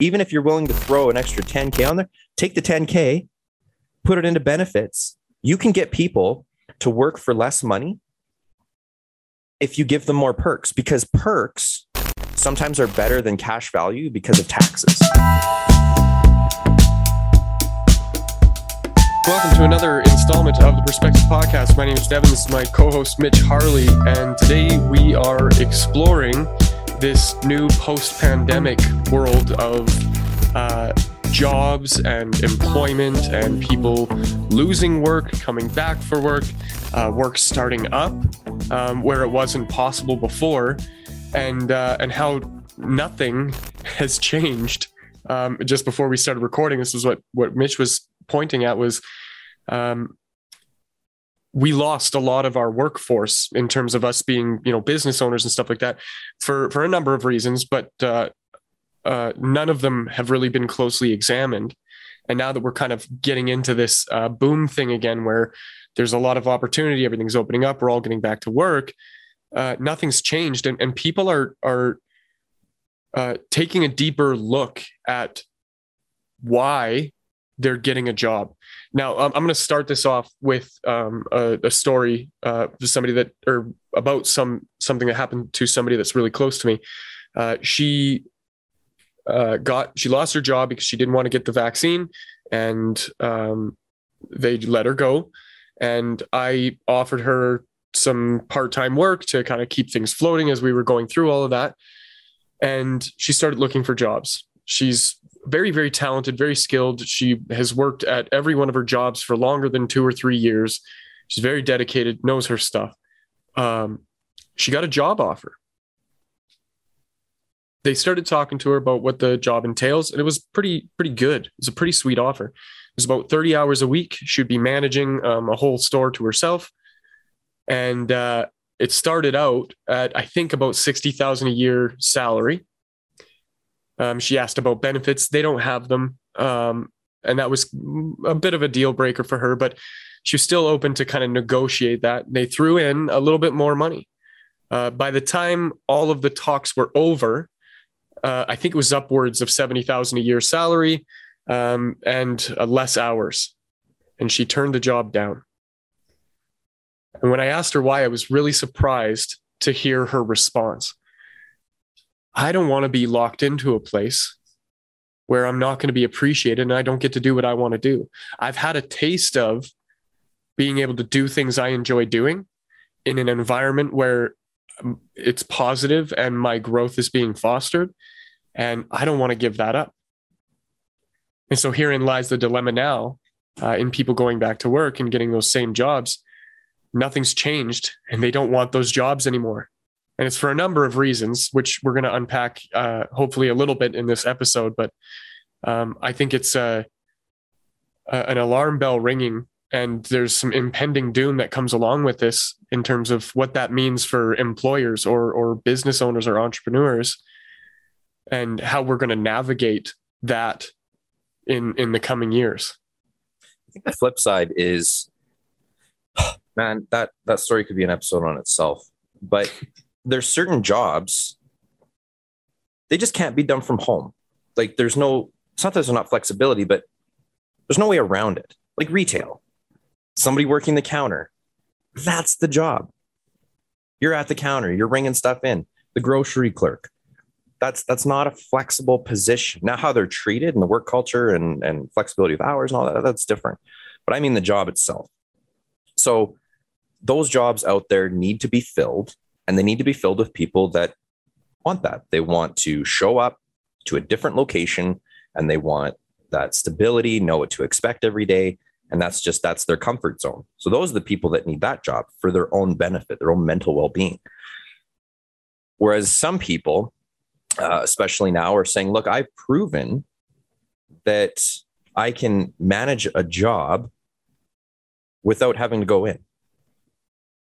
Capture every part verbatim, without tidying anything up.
Even if you're willing to throw an extra ten K on there, take the ten K, put it into benefits. You can get people to work for less money if you give them more perks, because perks sometimes are better than cash value because of taxes. Welcome to another installment of the Perspective Podcast. My name is Devon. This is my co-host Mitch Harley, and today we are exploring this new post-pandemic world of uh, jobs and employment and people losing work, coming back for work, uh, work starting up um, where it wasn't possible before, and uh, and how nothing has changed. Um, just before we started recording, this is what what Mitch was pointing at was um, we lost a lot of our workforce in terms of us being, you know, business owners and stuff like that for, for a number of reasons, but uh, uh, none of them have really been closely examined. And now that we're kind of getting into this uh, boom thing again, where there's a lot of opportunity, everything's opening up, we're all getting back to work, uh, nothing's changed. And, and people are, are uh, taking a deeper look at why they're getting a job. Now, um, I'm going to start this off with um, a, a story uh, to somebody that, or about some something that happened to somebody that's really close to me. Uh, she uh, got she lost her job because she didn't want to get the vaccine, and um, they let her go. And I offered her some part-time work to kind of keep things floating as we were going through all of that. And she started looking for jobs. She's very, very talented, very skilled. She has worked at every one of her jobs for longer than two or three years. She's very dedicated, knows her stuff. Um, she got a job offer. They started talking to her about what the job entails, and it was pretty, pretty good. It was a pretty sweet offer. It was about thirty hours a week. She'd be managing um, a whole store to herself. And uh, it started out at, I think, about sixty thousand dollars a year salary. Um, she asked about benefits. They don't have them. Um, and that was a bit of a deal breaker for her, but she was still open to kind of negotiate that. They threw in a little bit more money. Uh, by the time all of the talks were over, uh, I think it was upwards of seventy thousand dollars a year salary um, and uh, less hours. And she turned the job down. And when I asked her why, I was really surprised to hear her response. I don't want to be locked into a place where I'm not going to be appreciated and I don't get to do what I want to do. I've had a taste of being able to do things I enjoy doing in an environment where it's positive and my growth is being fostered, and I don't want to give that up. And so herein lies the dilemma now uh, in people going back to work and getting those same jobs. Nothing's changed and they don't want those jobs anymore. And it's for a number of reasons, which we're going to unpack uh, hopefully a little bit in this episode. But um, I think it's uh, a, an alarm bell ringing, and there's some impending doom that comes along with this in terms of what that means for employers or, or business owners or entrepreneurs, and how we're going to navigate that in, in the coming years. I think the flip side is, man, that, that story could be an episode on itself, but there's certain jobs, they just can't be done from home. Like there's no, it's not that there's not flexibility, but there's no way around it. Like retail, somebody working the counter, that's the job. You're at the counter, you're ringing stuff in. The grocery clerk, that's that's not a flexible position. Now, how they're treated and the work culture and, and flexibility of hours and all that, that's different. But I mean the job itself. So those jobs out there need to be filled. And they need to be filled with people that want that. They want to show up to a different location and they want that stability, know what to expect every day. And that's just, that's their comfort zone. So those are the people that need that job for their own benefit, their own mental well-being. Whereas some people, uh, especially now, are saying, look, I've proven that I can manage a job without having to go in.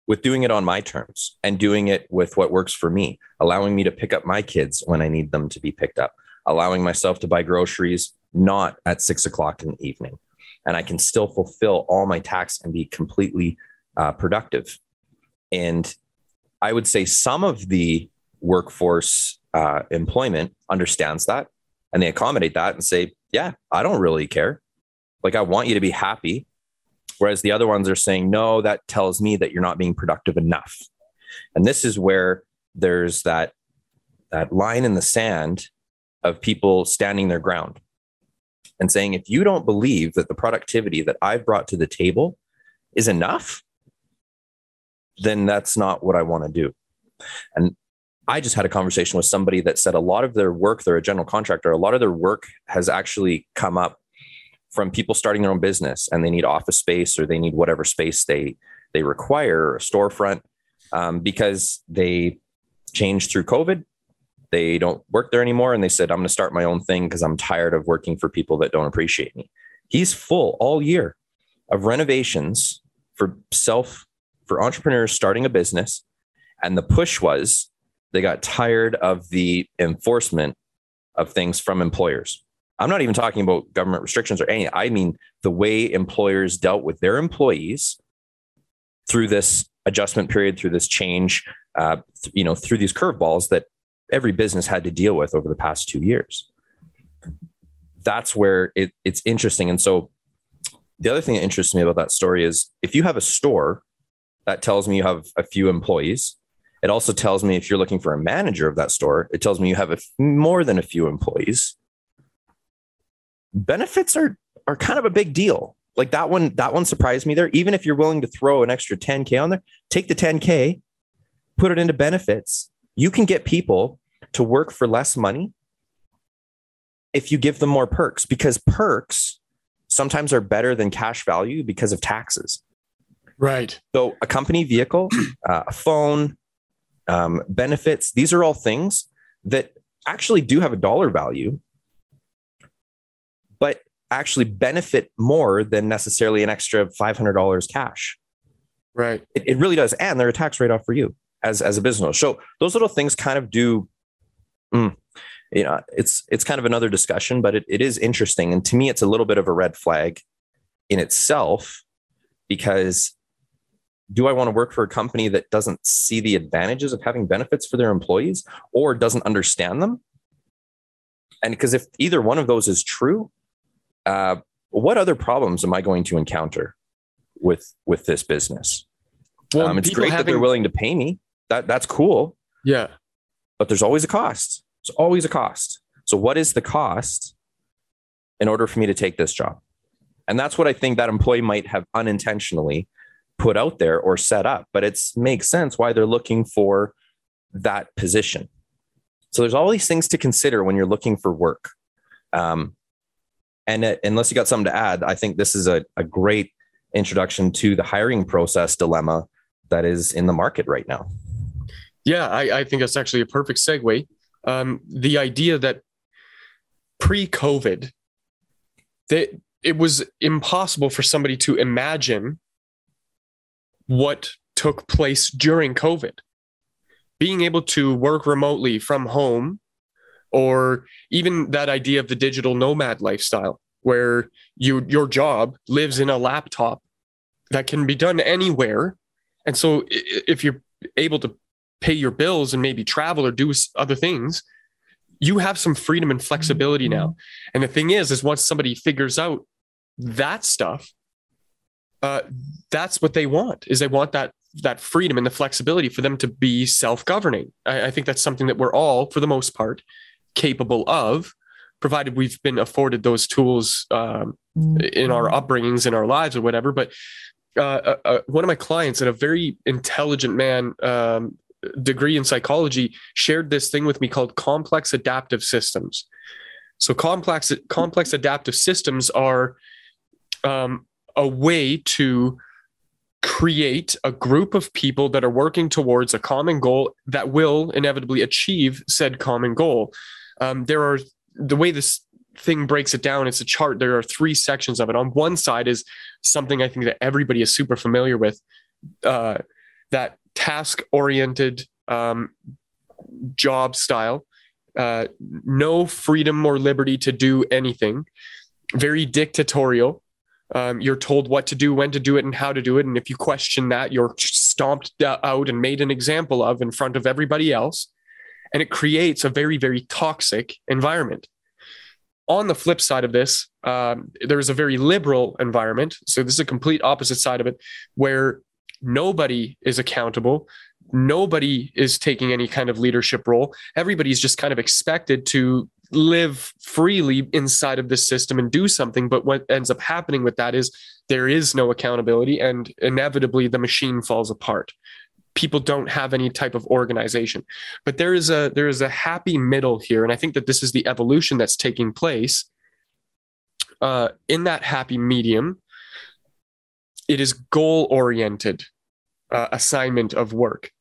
With doing it on my terms and doing it with what works for me, allowing me to pick up my kids when I need them to be picked up, allowing myself to buy groceries, not at six o'clock in the evening. And I can still fulfill all my tasks and be completely uh, productive. And I would say some of the workforce uh, employment understands that. and they accommodate that and say, yeah, I don't really care. Like, I want you to be happy. Whereas the other ones are saying, no, that tells me that you're not being productive enough. And this is where there's that, that line in the sand of people standing their ground and saying, if you don't believe that the productivity that I've brought to the table is enough, then that's not what I want to do. And I just had a conversation with somebody that said a lot of their work, they're a general contractor, a lot of their work has actually come up from people starting their own business, and they need office space, or they need whatever space they, they require, or a storefront, um, because they changed through COVID. They don't work there anymore. And they said, I'm going to start my own thing because I'm tired of working for people that don't appreciate me. He's full all year of renovations for self, for entrepreneurs starting a business. And the push was they got tired of the enforcement of things from employers. I'm not even talking about government restrictions or anything. I mean, the way employers dealt with their employees through this adjustment period, through this change, uh, th- you know, through these curveballs that every business had to deal with over the past two years. That's where it, it's interesting. And so the other thing that interests me about that story is, if you have a store, that tells me you have a few employees. It also tells me, if you're looking for a manager of that store, it tells me you have a f- more than a few employees. Benefits are, are kind of a big deal. Like that one, that one surprised me there. Even if you're willing to throw an extra ten K on there, take the ten K, put it into benefits. You can get people to work for less money if you give them more perks, because perks sometimes are better than cash value because of taxes. Right. So a company vehicle, uh, a phone, um, benefits, these are all things that actually do have a dollar value, but actually benefit more than necessarily an extra five hundred dollars cash. Right. It, it really does. And they're a tax write-off for you as, as a business. So those little things kind of do, mm, you know, it's, it's kind of another discussion, but it, it is interesting. And to me, it's a little bit of a red flag in itself, because do I want to work for a company that doesn't see the advantages of having benefits for their employees, or doesn't understand them? And because if either one of those is true, uh, what other problems am I going to encounter with, with this business? Well, um, it's great having... that they're willing to pay me. That that's cool. Yeah. But there's always a cost. There's always a cost. So what is the cost in order for me to take this job? And that's what I think that employee might have unintentionally put out there or set up, but it makes sense why they're looking for that position. So there's all these things to consider when you're looking for work. Um, and it, unless you got something to add, I think this is a, a great introduction to the hiring process dilemma that is in the market right now. Yeah, I, I think that's actually a perfect segue. Um, the idea that pre-COVID, that it was impossible for somebody to imagine what took place during COVID. Being able to work remotely from home, or even that idea of the digital nomad lifestyle, where you, your job lives in a laptop that can be done anywhere. And so if you're able to pay your bills and maybe travel or do other things, you have some freedom and flexibility now. And the thing is, is once somebody figures out that stuff, uh, that's what they want, is they want that, that freedom and the flexibility for them to be self-governing. I, I think that's something that we're all, for the most part, capable of, provided we've been afforded those tools um, in our upbringings, in our lives or whatever. But uh, uh, one of my clients, and a very intelligent man, um, degree in psychology, shared this thing with me called complex adaptive systems. So complex, complex adaptive systems are um, a way to create a group of people that are working towards a common goal that will inevitably achieve said common goal. Um, there are, the way this thing breaks it down, it's a chart. There are three sections of it. On one side is something I think that everybody is super familiar with, uh, that task-oriented um, job style, uh, no freedom or liberty to do anything, very dictatorial. Um, you're told what to do, when to do it, and how to do it. And if you question that, you're stomped out and made an example of in front of everybody else. And it creates a very, very toxic environment. On the flip side of this, um, there is a very liberal environment. So this is a complete opposite side of it, where nobody is accountable. Nobody is taking any kind of leadership role. Everybody's just kind of expected to live freely inside of this system and do something. But what ends up happening with that is there is no accountability, and inevitably the machine falls apart. People don't have any type of organization. But there is a there is a happy middle here. And I think that this is the evolution that's taking place. Uh, in that happy medium, it is goal-oriented uh, assignment of work.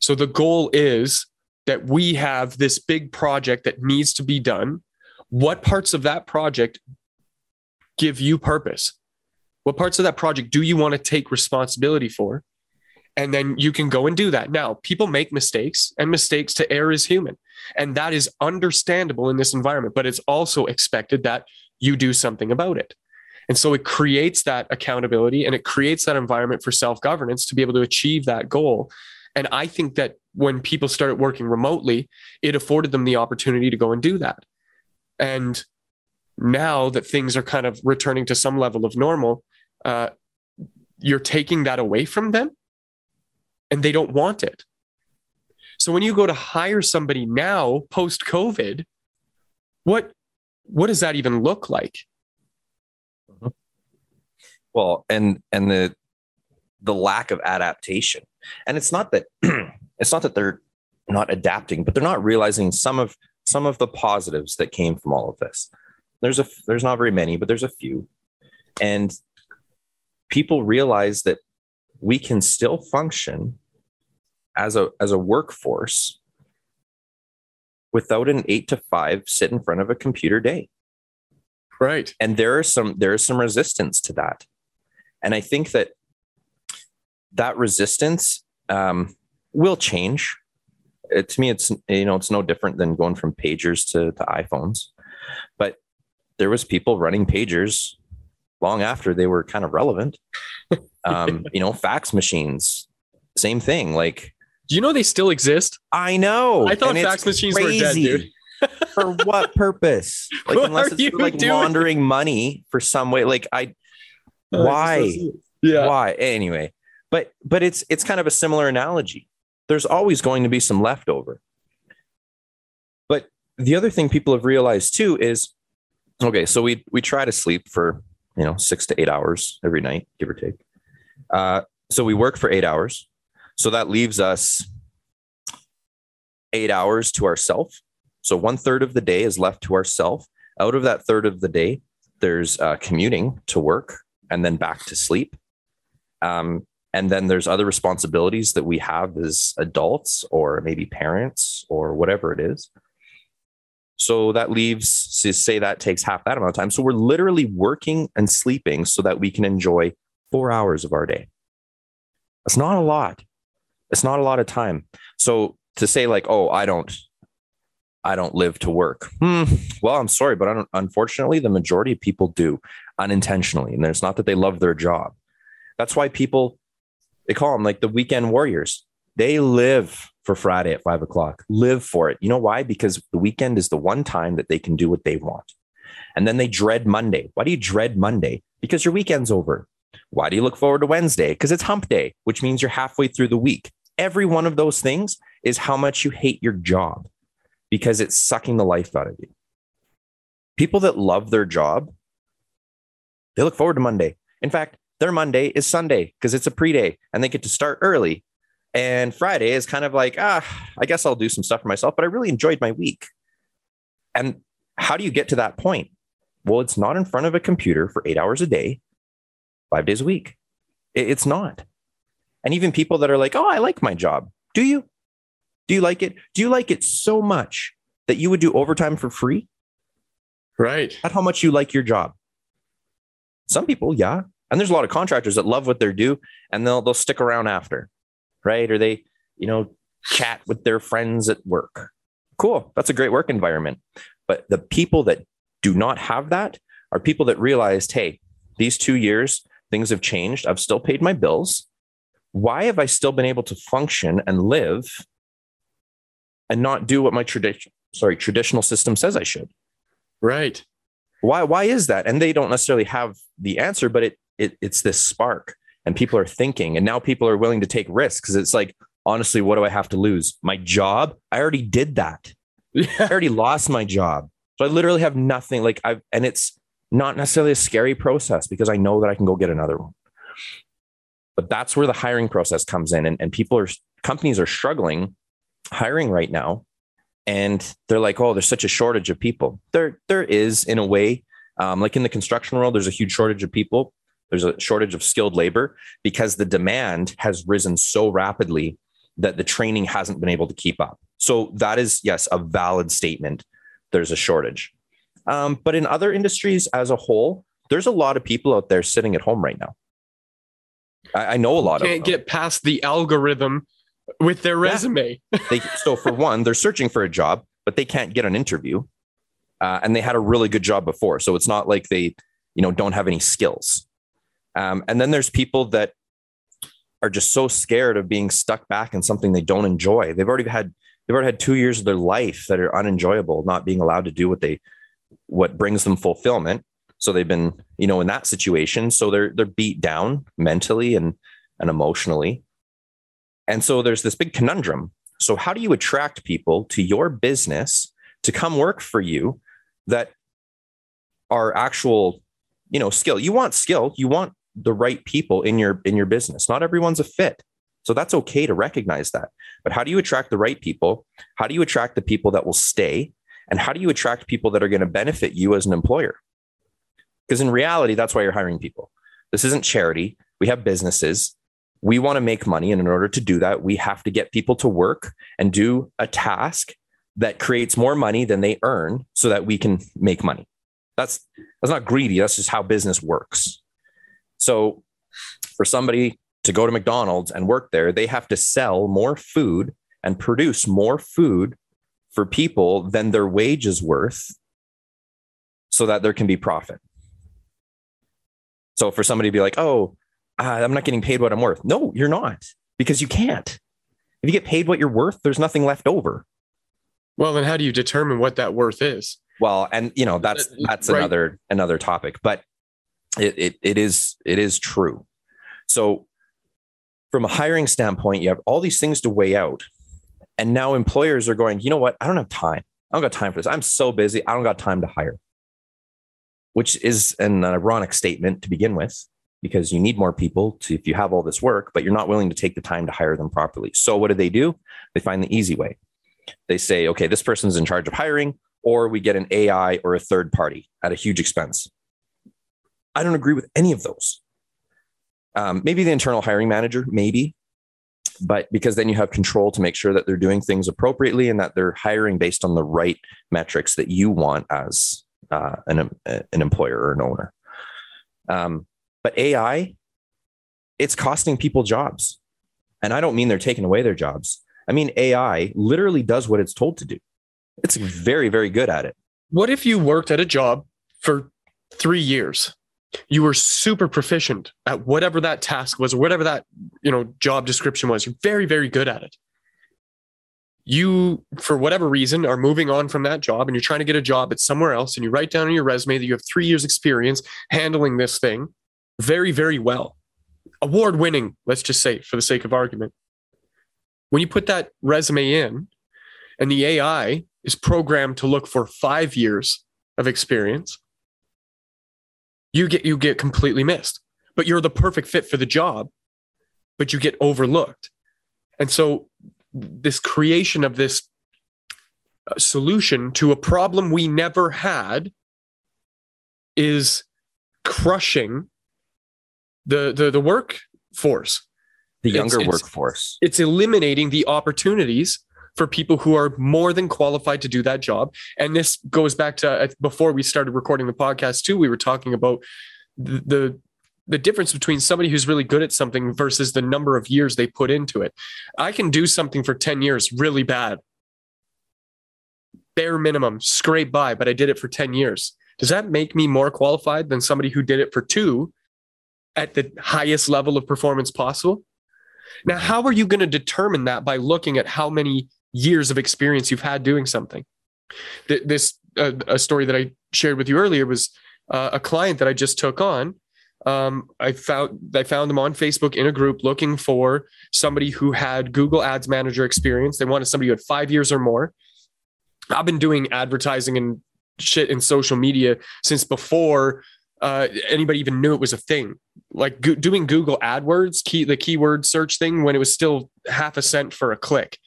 So the goal is that we have this big project that needs to be done. What parts of that project give you purpose? What parts of that project do you want to take responsibility for? And then you can go and do that. Now, people make mistakes, and mistakes to err is human. And that is understandable in this environment, but it's also expected that you do something about it. And so it creates that accountability, and it creates that environment for self-governance to be able to achieve that goal. And I think that when people started working remotely, it afforded them the opportunity to go and do that. And now that things are kind of returning to some level of normal, uh, you're taking that away from them. And they don't want it. So when you go to hire somebody now, post-COVID, what what does that even look like? Mm-hmm. Well, and and the the lack of adaptation, and it's not that it's not that they're not adapting, but they're not realizing some of some of the positives that came from all of this. There's a there's not very many, but there's a few, and people realize that we can still function as a as a workforce without an eight to five sit in front of a computer day. Right. And there are some there is some resistance to that. And I think that that resistance um, will change. It, to me, it's, you know, it's no different than going from pagers to, to iPhones. But there was people running pagers long after they were kind of relevant. Um, you know, fax machines, same thing. Like, do you know they still exist? I know. I thought fax machines crazy. were dead, dude. For what purpose? Like, what unless it's for, like doing? laundering money for some way. Like, I, uh, why? Yeah. Why? Anyway, but, but it's, it's kind of a similar analogy. There's always going to be some leftover. But the other thing people have realized too is, okay, so we, we try to sleep for, you know, six to eight hours every night, give or take. Uh, so we work for eight hours. So that leaves us eight hours to ourselves. So one third of the day is left to ourselves. Out of that third of the day, there's uh, commuting to work and then back to sleep. Um, and then there's other responsibilities that we have as adults or maybe parents or whatever it is. So that leaves, say that takes half that amount of time. So we're literally working and sleeping so that we can enjoy four hours of our day. It's not a lot. It's not a lot of time. So to say like, oh, I don't, I don't live to work. Hmm. Well, I'm sorry, but I don't, unfortunately, the majority of people do unintentionally. And it's not that they love their job. That's why people, they call them like the weekend warriors. They live for Friday at five o'clock, live for it. You know why? Because the weekend is the one time that they can do what they want. And then they dread Monday. Why do you dread Monday? Because your weekend's over. Why do you look forward to Wednesday? Because it's hump day, which means you're halfway through the week. Every one of those things is how much you hate your job because it's sucking the life out of you. People that love their job, they look forward to Monday. In fact, their Monday is Sunday because it's a pre-day and they get to start early. And Friday is kind of like, ah, I guess I'll do some stuff for myself, but I really enjoyed my week. And how do you get to that point? Well, it's not in front of a computer for eight hours a day, five days a week. It's not. And even people that are like, oh, I like my job. Do you? Do you like it? Do you like it so much that you would do overtime for free? Right. That's how much you like your job. Some people, yeah. And there's a lot of contractors that love what they do and they'll they'll stick around after. Right. Or they, you know, chat with their friends at work. Cool. That's a great work environment. But the people that do not have that are people that realized, hey, these two years, things have changed. I've still paid my bills. Why have I still been able to function and live and not do what my tradition, sorry, traditional system says I should? Right. Why, why is that? And they don't necessarily have the answer, but it, it it's this spark and people are thinking, and now people are willing to take risks. It's like, honestly, what do I have to lose? My job? I already did that. I already lost my job. So I literally have nothing. Like I've, and it's not necessarily a scary process because I know that I can go get another one. But that's where the hiring process comes in. And, and people are, companies are struggling hiring right now. And they're like, oh, there's such a shortage of people. There, there is in a way, um, like in the construction world, there's a huge shortage of people. There's a shortage of skilled labor because the demand has risen so rapidly that the training hasn't been able to keep up. So that is, yes, a valid statement. There's a shortage. Um, but in other industries as a whole, there's a lot of people out there sitting at home right now. I know a lot of them. Can't get past the algorithm with their resume. Yeah. They, so for one, they're searching for a job, but they can't get an interview. Uh, and they had a really good job before. So it's not like they, you know, don't have any skills. Um, and then there's people that are just so scared of being stuck back in something they don't enjoy. They've already had, they've already had two years of their life that are unenjoyable, not being allowed to do what they, what brings them fulfillment. So they've been, you know, in that situation. So they're, they're beat down mentally and, and emotionally. And so there's this big conundrum. So how do you attract people to your business to come work for you that are actual, you know, skill? You want skill, you want the right people in your, in your business. Not everyone's a fit. So that's okay to recognize that. But how do you attract the right people? How do you attract the people that will stay? And how do you attract people that are going to benefit you as an employer? Because in reality, that's why you're hiring people. This isn't charity. We have businesses. We want to make money. And in order to do that, we have to get people to work and do a task that creates more money than they earn so that we can make money. That's, that's not greedy. That's just how business works. So for somebody to go to McDonald's and work there, they have to sell more food and produce more food for people than their wage is worth so that there can be profit. So for somebody to be like, oh, uh, I'm not getting paid what I'm worth. No, you're not, because you can't. If you get paid what you're worth, there's nothing left over. Well, then how do you determine what that worth is? Well, and you know, that's, that's right. another, another topic, but it, it, it is, it is true. So from a hiring standpoint, you have all these things to weigh out. And now employers are going, you know what? I don't have time. I don't got time for this. I'm so busy. I don't got time to hire. Which is an ironic statement to begin with, because you need more people to, if you have all this work, but you're not willing to take the time to hire them properly. So what do they do? They find the easy way. They say, okay, this person's in charge of hiring, or we get an A I or a third party at a huge expense. I don't agree with any of those. Um, maybe the internal hiring manager, maybe, but because then you have control to make sure that they're doing things appropriately and that they're hiring based on the right metrics that you want as Uh, an an employer or an owner. Um, but A I, it's costing people jobs. And I don't mean they're taking away their jobs. I mean, A I literally does what it's told to do. It's very, very good at it. What if you worked at a job for three years? You were super proficient at whatever that task was, or whatever that, you know, job description was. You're very, very good at it. You, for whatever reason, are moving on from that job and you're trying to get a job at somewhere else, and you write down on your resume that you have three years experience handling this thing very, very well. Award-winning, let's just say, for the sake of argument. When you put that resume in and the A I is programmed to look for five years of experience, you get you get completely missed. But you're the perfect fit for the job, but you get overlooked. And so this creation of this solution to a problem we never had is crushing the the, the workforce, the younger it's, workforce. It's, it's eliminating the opportunities for people who are more than qualified to do that job. And this goes back to before we started recording the podcast too. We were talking about the, the the difference between somebody who's really good at something versus the number of years they put into it. I can do something for ten years really bad. Bare minimum, scrape by, but I did it for ten years. Does that make me more qualified than somebody who did it for two at the highest level of performance possible? Now, how are you going to determine that by looking at how many years of experience you've had doing something? This a, a story that I shared with you earlier was uh, a client that I just took on. Um, I found I found them on Facebook in a group looking for somebody who had Google Ads Manager experience. They wanted somebody who had five years or more. I've been doing advertising and shit in social media since before uh, anybody even knew it was a thing. Like go- doing Google AdWords, key, the keyword search thing, when it was still half a cent for a click,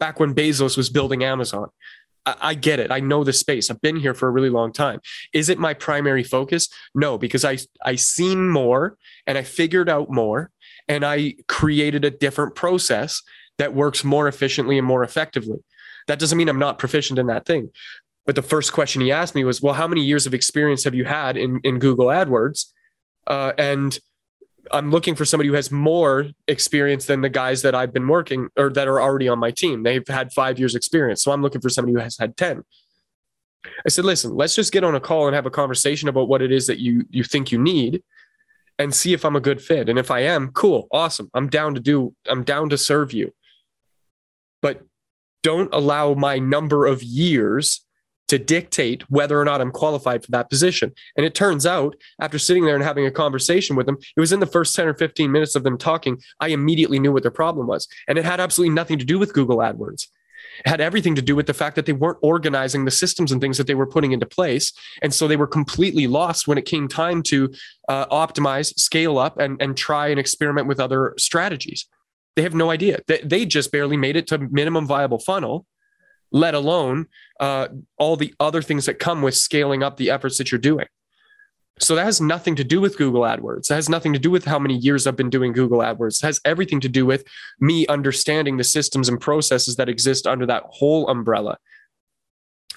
back when Bezos was building Amazon. I, I get it. I know the space. I've been here for a really long time. Is it my primary focus? No, because I I seen more and I figured out more and I created a different process that works more efficiently and more effectively. That doesn't mean I'm not proficient in that thing. But the first question he asked me was, well, how many years of experience have you had in, in Google AdWords? Uh, and I'm looking for somebody who has more experience than the guys that I've been working or that are already on my team. They've had five years experience. So I'm looking for somebody who has had ten. I said, listen, let's just get on a call and have a conversation about what it is that you, you think you need and see if I'm a good fit. And if I am, cool, awesome. I'm down to do, I'm down to serve you, but don't allow my number of years to dictate whether or not I'm qualified for that position. And it turns out, after sitting there and having a conversation with them, it was in the first ten or fifteen minutes of them talking, I immediately knew what their problem was. And it had absolutely nothing to do with Google AdWords. It had everything to do with the fact that they weren't organizing the systems and things that they were putting into place. And so they were completely lost when it came time to uh, optimize, scale up, and, and try and experiment with other strategies. They have no idea. They, they just barely made it to minimum viable funnel, let alone uh, all the other things that come with scaling up the efforts that you're doing. So that has nothing to do with Google AdWords. That has nothing to do with how many years I've been doing Google AdWords. It has everything to do with me understanding the systems and processes that exist under that whole umbrella.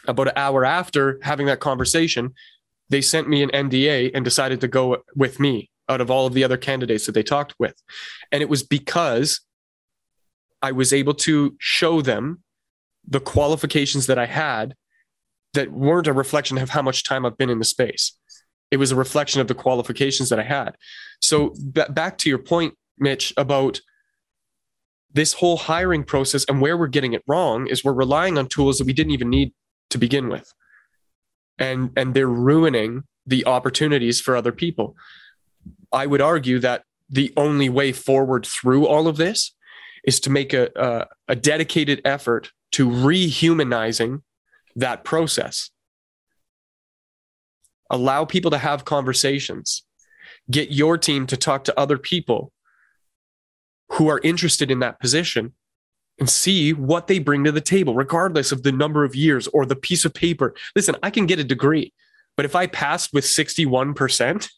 About an hour after having that conversation, they sent me an N D A and decided to go with me out of all of the other candidates that they talked with. And it was because I was able to show them the qualifications that I had that weren't a reflection of how much time I've been in the space. It was a reflection of the qualifications that I had. So b- back to your point, Mitch, about this whole hiring process and where we're getting it wrong is we're relying on tools that we didn't even need to begin with. And, and they're ruining the opportunities for other people. I would argue that the only way forward through all of this is to make a, a, a dedicated effort to rehumanizing that process. Allow people to have conversations. Get your team to talk to other people who are interested in that position and see what they bring to the table, regardless of the number of years or the piece of paper. Listen, I can get a degree, but if I passed with sixty-one percent,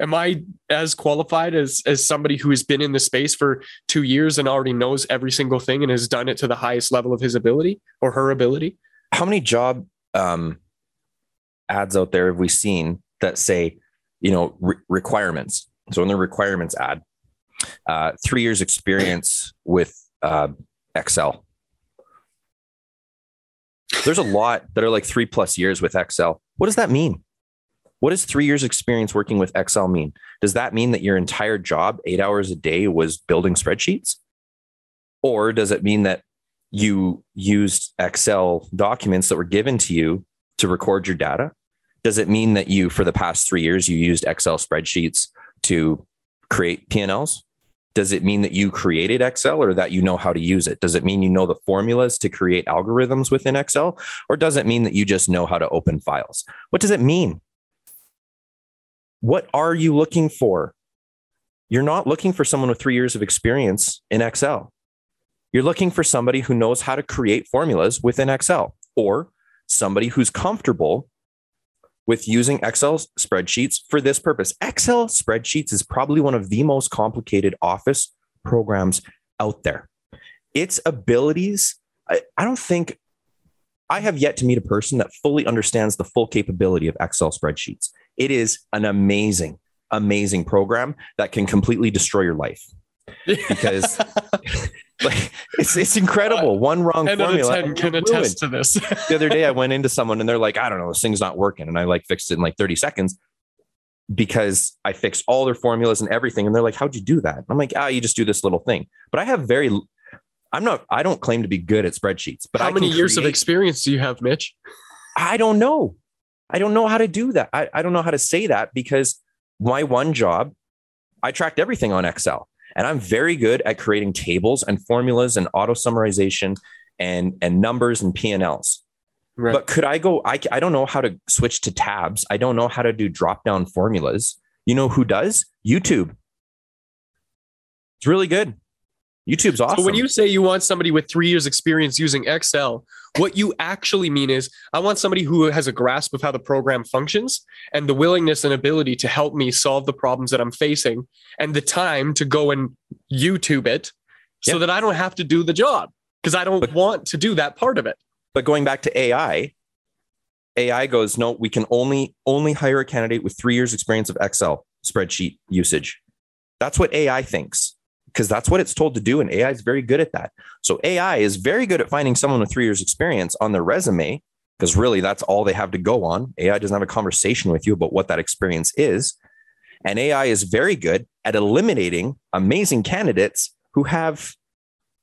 am I as qualified as, as somebody who has been in the space for two years and already knows every single thing and has done it to the highest level of his ability or her ability? How many job um, ads out there have we seen that say, you know, re- requirements? So in the requirements ad, uh, three years experience with uh, Excel. There's a lot that are like three plus years with Excel. What does that mean? What does three years experience working with Excel mean? Does that mean that your entire job, eight hours a day, was building spreadsheets? Or does it mean that you used Excel documents that were given to you to record your data? Does it mean that you, for the past three years, you used Excel spreadsheets to create P and Ls? Does it mean that you created Excel or that you know how to use it? Does it mean you know the formulas to create algorithms within Excel? Or does it mean that you just know how to open files? What does it mean? What are you looking for? You're not looking for someone with three years of experience in Excel. You're looking for somebody who knows how to create formulas within Excel, or somebody who's comfortable with using Excel spreadsheets for this purpose. Excel spreadsheets is probably one of the most complicated office programs out there. Its abilities, I, I don't think, I have yet to meet a person that fully understands the full capability of Excel spreadsheets. It is an amazing, amazing program that can completely destroy your life, because like, it's it's incredible. One wrong formula. I can attest to this. The other day I went into someone and they're like, I don't know, this thing's not working. And I like fixed it in like thirty seconds because I fixed all their formulas and everything. And they're like, how'd you do that? And I'm like, ah, you just do this little thing. But I have very, I'm not, I don't claim to be good at spreadsheets, but how I many years create... of experience do you have, Mitch? I don't know. I don't know how to do that. I, I don't know how to say that, because my one job, I tracked everything on Excel, and I'm very good at creating tables and formulas and auto summarization and, and numbers and P and Ls. Right. But could I go, I, I don't know how to switch to tabs. I don't know how to do drop-down formulas. You know who does? YouTube. It's really good. YouTube's awesome. So when you say you want somebody with three years experience using Excel, what you actually mean is I want somebody who has a grasp of how the program functions and the willingness and ability to help me solve the problems that I'm facing and the time to go and YouTube it so yep. that I don't have to do the job, because I don't but, want to do that part of it. But going back to A I, A I goes, no, we can only, only hire a candidate with three years experience of Excel spreadsheet usage. That's what A I thinks, because that's what it's told to do. And A I is very good at that. So A I is very good at finding someone with three years experience on their resume, because really that's all they have to go on. A I doesn't have a conversation with you about what that experience is. And A I is very good at eliminating amazing candidates who have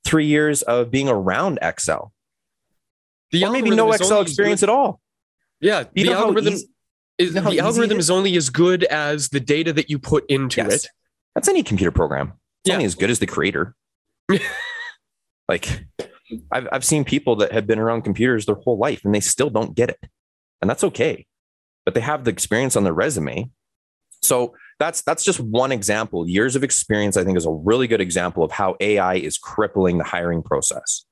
three years of being around Excel. The or maybe no Excel experience good. At all. Yeah. You the algorithm, easy, is, the algorithm is only as good as the data that you put into yes. it. That's any computer program. It's yeah. only as good as the creator. Like, I've I've seen people that have been around computers their whole life and they still don't get it. And that's okay. But they have the experience on their resume. So that's that's just one example. Years of experience, I think, is a really good example of how A I is crippling the hiring process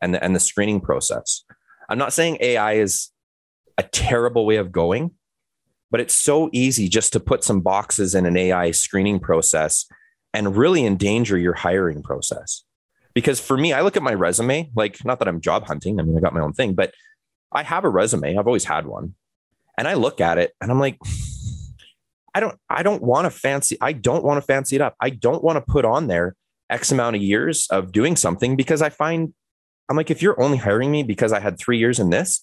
and the, and the screening process. I'm not saying A I is a terrible way of going, but it's so easy just to put some boxes in an A I screening process and really endanger your hiring process. Because for me, I look at my resume, like, not that I'm job hunting. I mean, I got my own thing, but I have a resume. I've always had one. And I look at it and I'm like, I don't, I don't want to fancy. I don't want to fancy it up. I don't want to put on there X amount of years of doing something, because I find, I'm like, if you're only hiring me because I had three years in this,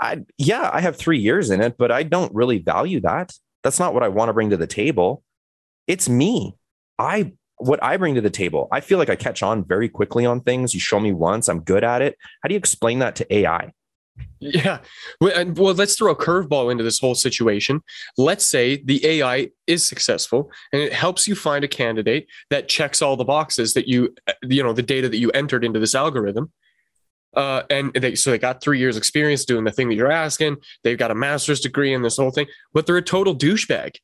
I, yeah, I have three years in it, but I don't really value that. That's not what I want to bring to the table. It's me. I, what I bring to the table, I feel like I catch on very quickly on things. You show me once, I'm good at it. How do you explain that to A I? Yeah. Well, let's throw a curveball into this whole situation. Let's say the A I is successful and it helps you find a candidate that checks all the boxes that you, you know, the data that you entered into this algorithm. Uh, and they, so they got three years experience doing the thing that you're asking. They've got a master's degree in this whole thing, but they're a total douchebag.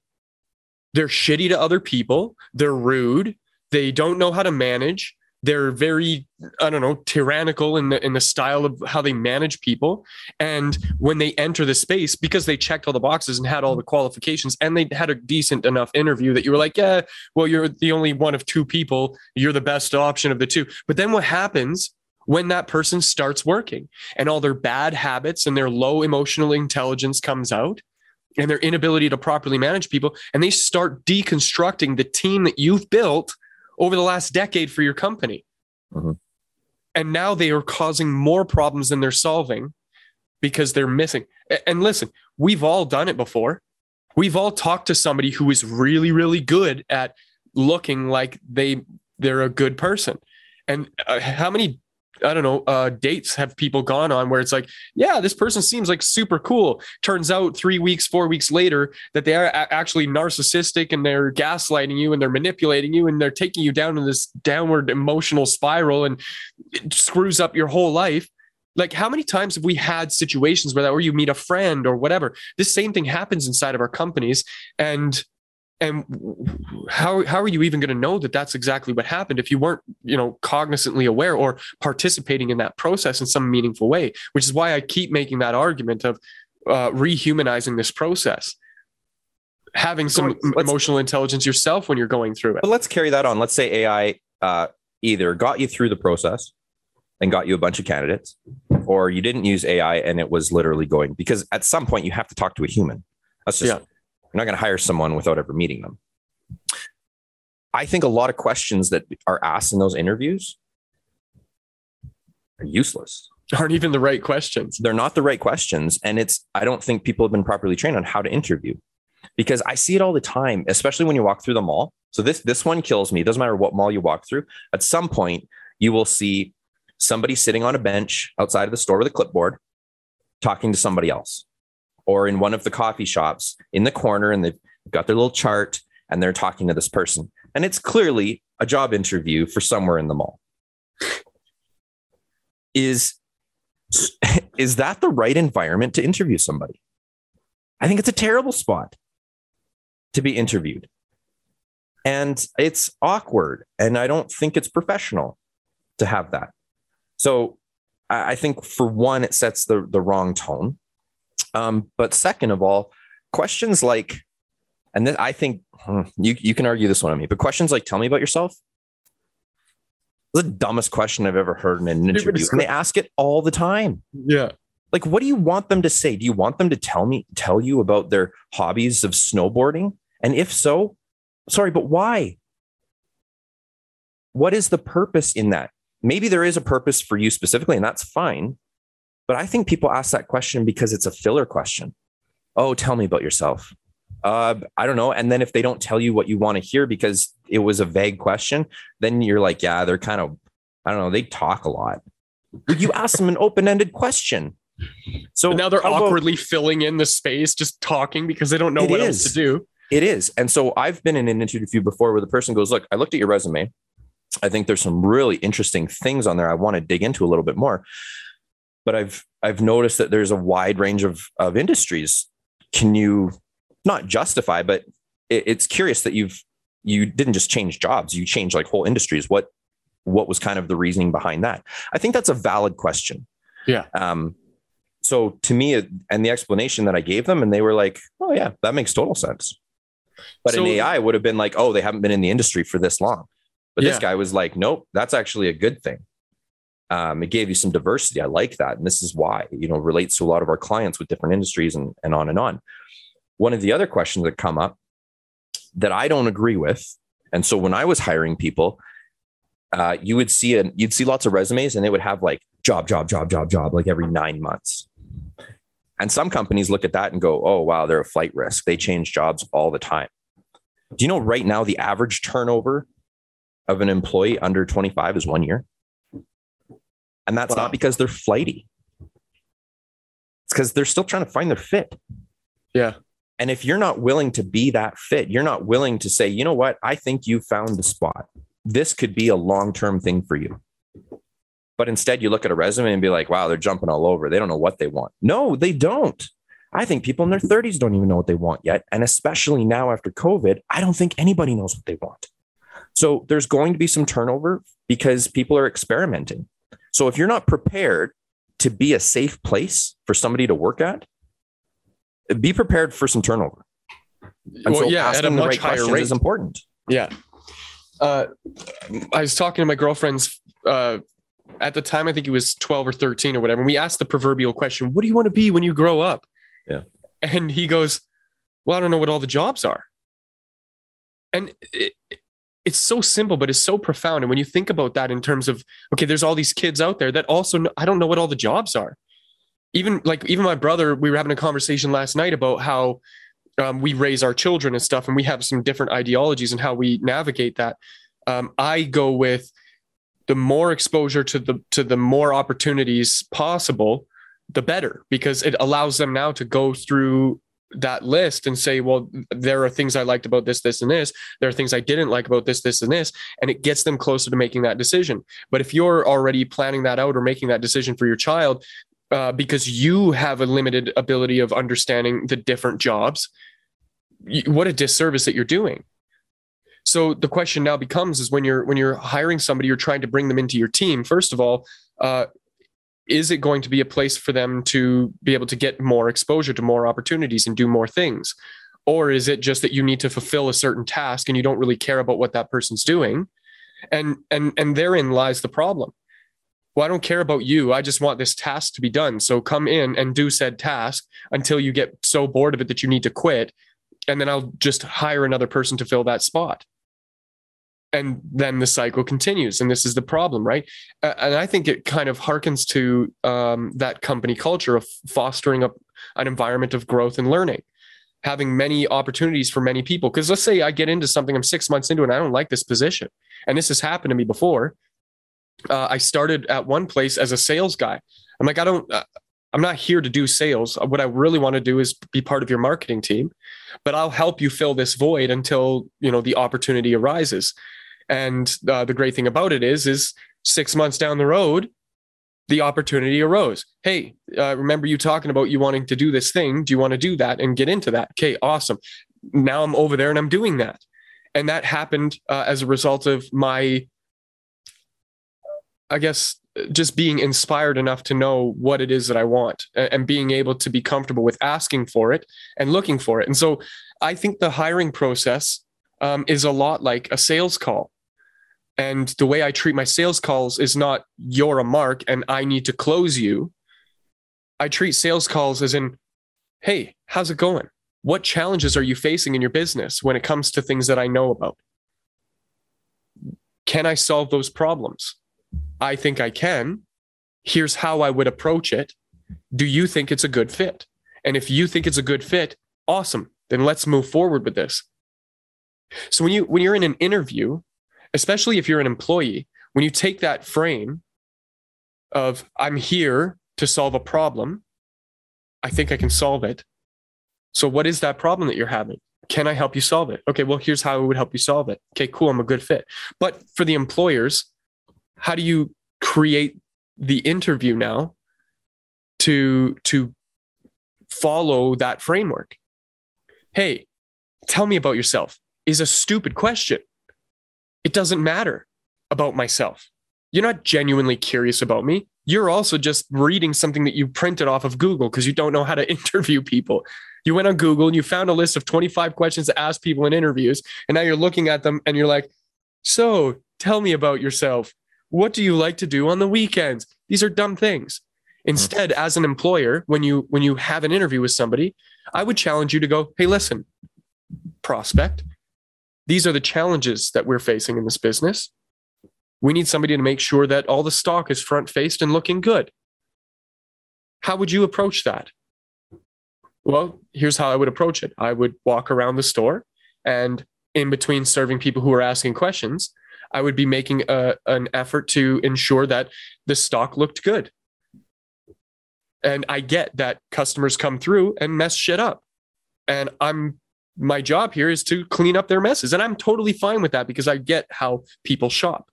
They're shitty to other people. They're rude. They don't know how to manage. They're very, I don't know, tyrannical in the in the style of how they manage people. And when they enter the space, because they checked all the boxes and had all the qualifications and they had a decent enough interview that you were like, yeah, well, you're the only one of two people. You're the best option of the two. But then what happens when that person starts working and all their bad habits and their low emotional intelligence comes out and their inability to properly manage people, and they start deconstructing the team that you've built over the last decade for your company. Mm-hmm. And now they are causing more problems than they're solving because they're missing. And listen, we've all done it before. We've all talked to somebody who is really, really good at looking like they, they're a good person. And uh, how many I don't know, uh, dates have people gone on where it's like, yeah, this person seems like super cool. Turns out three weeks, four weeks later that they are a- actually narcissistic and they're gaslighting you and they're manipulating you and they're taking you down to this downward emotional spiral and it screws up your whole life. Like, how many times have we had situations where that, or you meet a friend or whatever, this same thing happens inside of our companies. And And how how are you even going to know that that's exactly what happened if you weren't, you know, cognizantly aware or participating in that process in some meaningful way? Which is why I keep making that argument of uh, rehumanizing this process, having some let's, emotional intelligence yourself when you're going through it. But let's carry that on. Let's say A I uh, either got you through the process and got you a bunch of candidates, or you didn't use A I and it was literally going, because at some point you have to talk to a human. That's just. Yeah. You're not going to hire someone without ever meeting them. I think a lot of questions that are asked in those interviews are useless. Aren't even the right questions. They're not the right questions. And it's, I don't think people have been properly trained on how to interview, because I see it all the time, especially when you walk through the mall. So this, this one kills me. It doesn't matter what mall you walk through. At some point you will see somebody sitting on a bench outside of the store with a clipboard talking to somebody else, or in one of the coffee shops in the corner, and they've got their little chart and they're talking to this person. And it's clearly a job interview for somewhere in the mall. Is, is that the right environment to interview somebody? I think it's a terrible spot to be interviewed. And it's awkward. And I don't think it's professional to have that. So I think, for one, it sets the, the wrong tone. Um, but second of all, questions like, and then I think hmm, you, you can argue this one on me, but questions like, tell me about yourself. It's the dumbest question I've ever heard in an interview. And they ask it all the time. Yeah. Like, what do you want them to say? Do you want them to tell me, tell you about their hobbies of snowboarding? And if so, sorry, but why? What is the purpose in that? Maybe there is a purpose for you specifically, and that's fine. But I think people ask that question because it's a filler question. Oh, tell me about yourself. Uh, I don't know. And then if they don't tell you what you want to hear because it was a vague question, then you're like, yeah, they're kind of, I don't know, they talk a lot. You ask them an open-ended question. So but now they're awkwardly about, filling in the space, just talking because they don't know what is. else to do. It is. And so I've been in an interview before where the person goes, look, I looked at your resume. I think there's some really interesting things on there I want to dig into a little bit more. But I've I've noticed that there's a wide range of, of industries. Can you not justify, but it, it's curious that you've you didn't just change jobs, you changed like whole industries. What what was kind of the reasoning behind that? I think that's a valid question. Yeah. Um, so to me, and the explanation that I gave them, and they were like, oh yeah, that makes total sense. But so, an A I would have been like, oh, they haven't been in the industry for this long. But yeah. This guy was like, nope, that's actually a good thing. Um, it gave you some diversity. I like that. And this is why, you know, relates to a lot of our clients with different industries and, and on and on. One of the other questions that come up that I don't agree with. And so when I was hiring people, uh, you would see, an, you'd see lots of resumes and they would have like job, job, job, job, job, like every nine months. And some companies look at that and go, oh, wow, they're a flight risk. They change jobs all the time. Do you know right now the average turnover of an employee under twenty-five is one year? And that's wow. not because they're flighty. It's because they're still trying to find their fit. Yeah. And if you're not willing to be that fit, you're not willing to say, you know what? I think you found the spot. This could be a long-term thing for you. But instead you look at a resume and be like, wow, they're jumping all over. They don't know what they want. No, they don't. I think people in their thirties don't even know what they want yet. And especially now after COVID, I don't think anybody knows what they want. So there's going to be some turnover because people are experimenting. So if you're not prepared to be a safe place for somebody to work at, be prepared for some turnover. And well, so yeah, at a much right higher rate is important. Yeah. Uh, I was talking to my girlfriend's, uh, at the time, I think it was twelve or thirteen or whatever. And we asked the proverbial question, what do you want to be when you grow up? Yeah. And he goes, well, I don't know what all the jobs are. And it, it's so simple, but it's so profound. And when you think about that in terms of, okay, there's all these kids out there that also, know, I don't know what all the jobs are. Even like, even my brother, we were having a conversation last night about how um, we raise our children and stuff. And we have some different ideologies and how we navigate that. Um, I go with, the more exposure to the to the more opportunities possible, the better, because it allows them now to go through that list and say, well, there are things I liked about this, this, and this. There are things I didn't like about this, this, and this. And it gets them closer to making that decision. But if you're already planning that out or making that decision for your child, uh, because you have a limited ability of understanding the different jobs, what a disservice that you're doing. So the question now becomes is when you're when you're hiring somebody, you're trying to bring them into your team. First of all, uh, is it going to be a place for them to be able to get more exposure to more opportunities and do more things? Or is it just that you need to fulfill a certain task and you don't really care about what that person's doing? And and and therein lies the problem. Well, I don't care about you. I just want this task to be done. So come in and do said task until you get so bored of it that you need to quit. And then I'll just hire another person to fill that spot. And then the cycle continues. And this is the problem, right? And I think it kind of harkens to um, that company culture of fostering a, an environment of growth and learning, having many opportunities for many people. Because let's say I get into something, I'm six months into it, and I don't like this position. And this has happened to me before. Uh, I started at one place as a sales guy. I'm like, I don't... Uh, I'm not here to do sales. What I really want to do is be part of your marketing team, but I'll help you fill this void until, you know, the opportunity arises. And uh, the great thing about it is, is six months down the road, the opportunity arose. Hey, uh, remember you talking about you wanting to do this thing. Do you want to do that and get into that? Okay, awesome. Now I'm over there and I'm doing that. And that happened uh, as a result of my, I guess, just being inspired enough to know what it is that I want and being able to be comfortable with asking for it and looking for it. And so I think the hiring process um, is a lot like a sales call. And the way I treat my sales calls is not you're a mark and I need to close you. I treat sales calls as in, hey, how's it going? What challenges are you facing in your business when it comes to things that I know about? Can I solve those problems? I think I can. Here's how I would approach it. Do you think it's a good fit? And if you think it's a good fit, awesome. Then let's move forward with this. So when you, when you're in an interview, especially if you're an employee, when you take that frame of I'm here to solve a problem, I think I can solve it. So what is that problem that you're having? Can I help you solve it? Okay, well, here's how I would help you solve it. Okay, cool. I'm a good fit. But for the employers, how do you create the interview now to, to follow that framework? Hey, tell me about yourself is a stupid question. It doesn't matter about myself. You're not genuinely curious about me. You're also just reading something that you printed off of Google because you don't know how to interview people. You went on Google and you found a list of twenty-five questions to ask people in interviews. And now you're looking at them and you're like, so tell me about yourself. What do you like to do on the weekends? These are dumb things. Instead, as an employer, when you when you have an interview with somebody, I would challenge you to go, hey, listen, prospect, these are the challenges that we're facing in this business. We need somebody to make sure that all the stock is front-faced and looking good. How would you approach that? Well, here's how I would approach it. I would walk around the store and in between serving people who are asking questions, I would be making a, an effort to ensure that the stock looked good. And I get that customers come through and mess shit up. And I'm, my job here is to clean up their messes. And I'm totally fine with that because I get how people shop,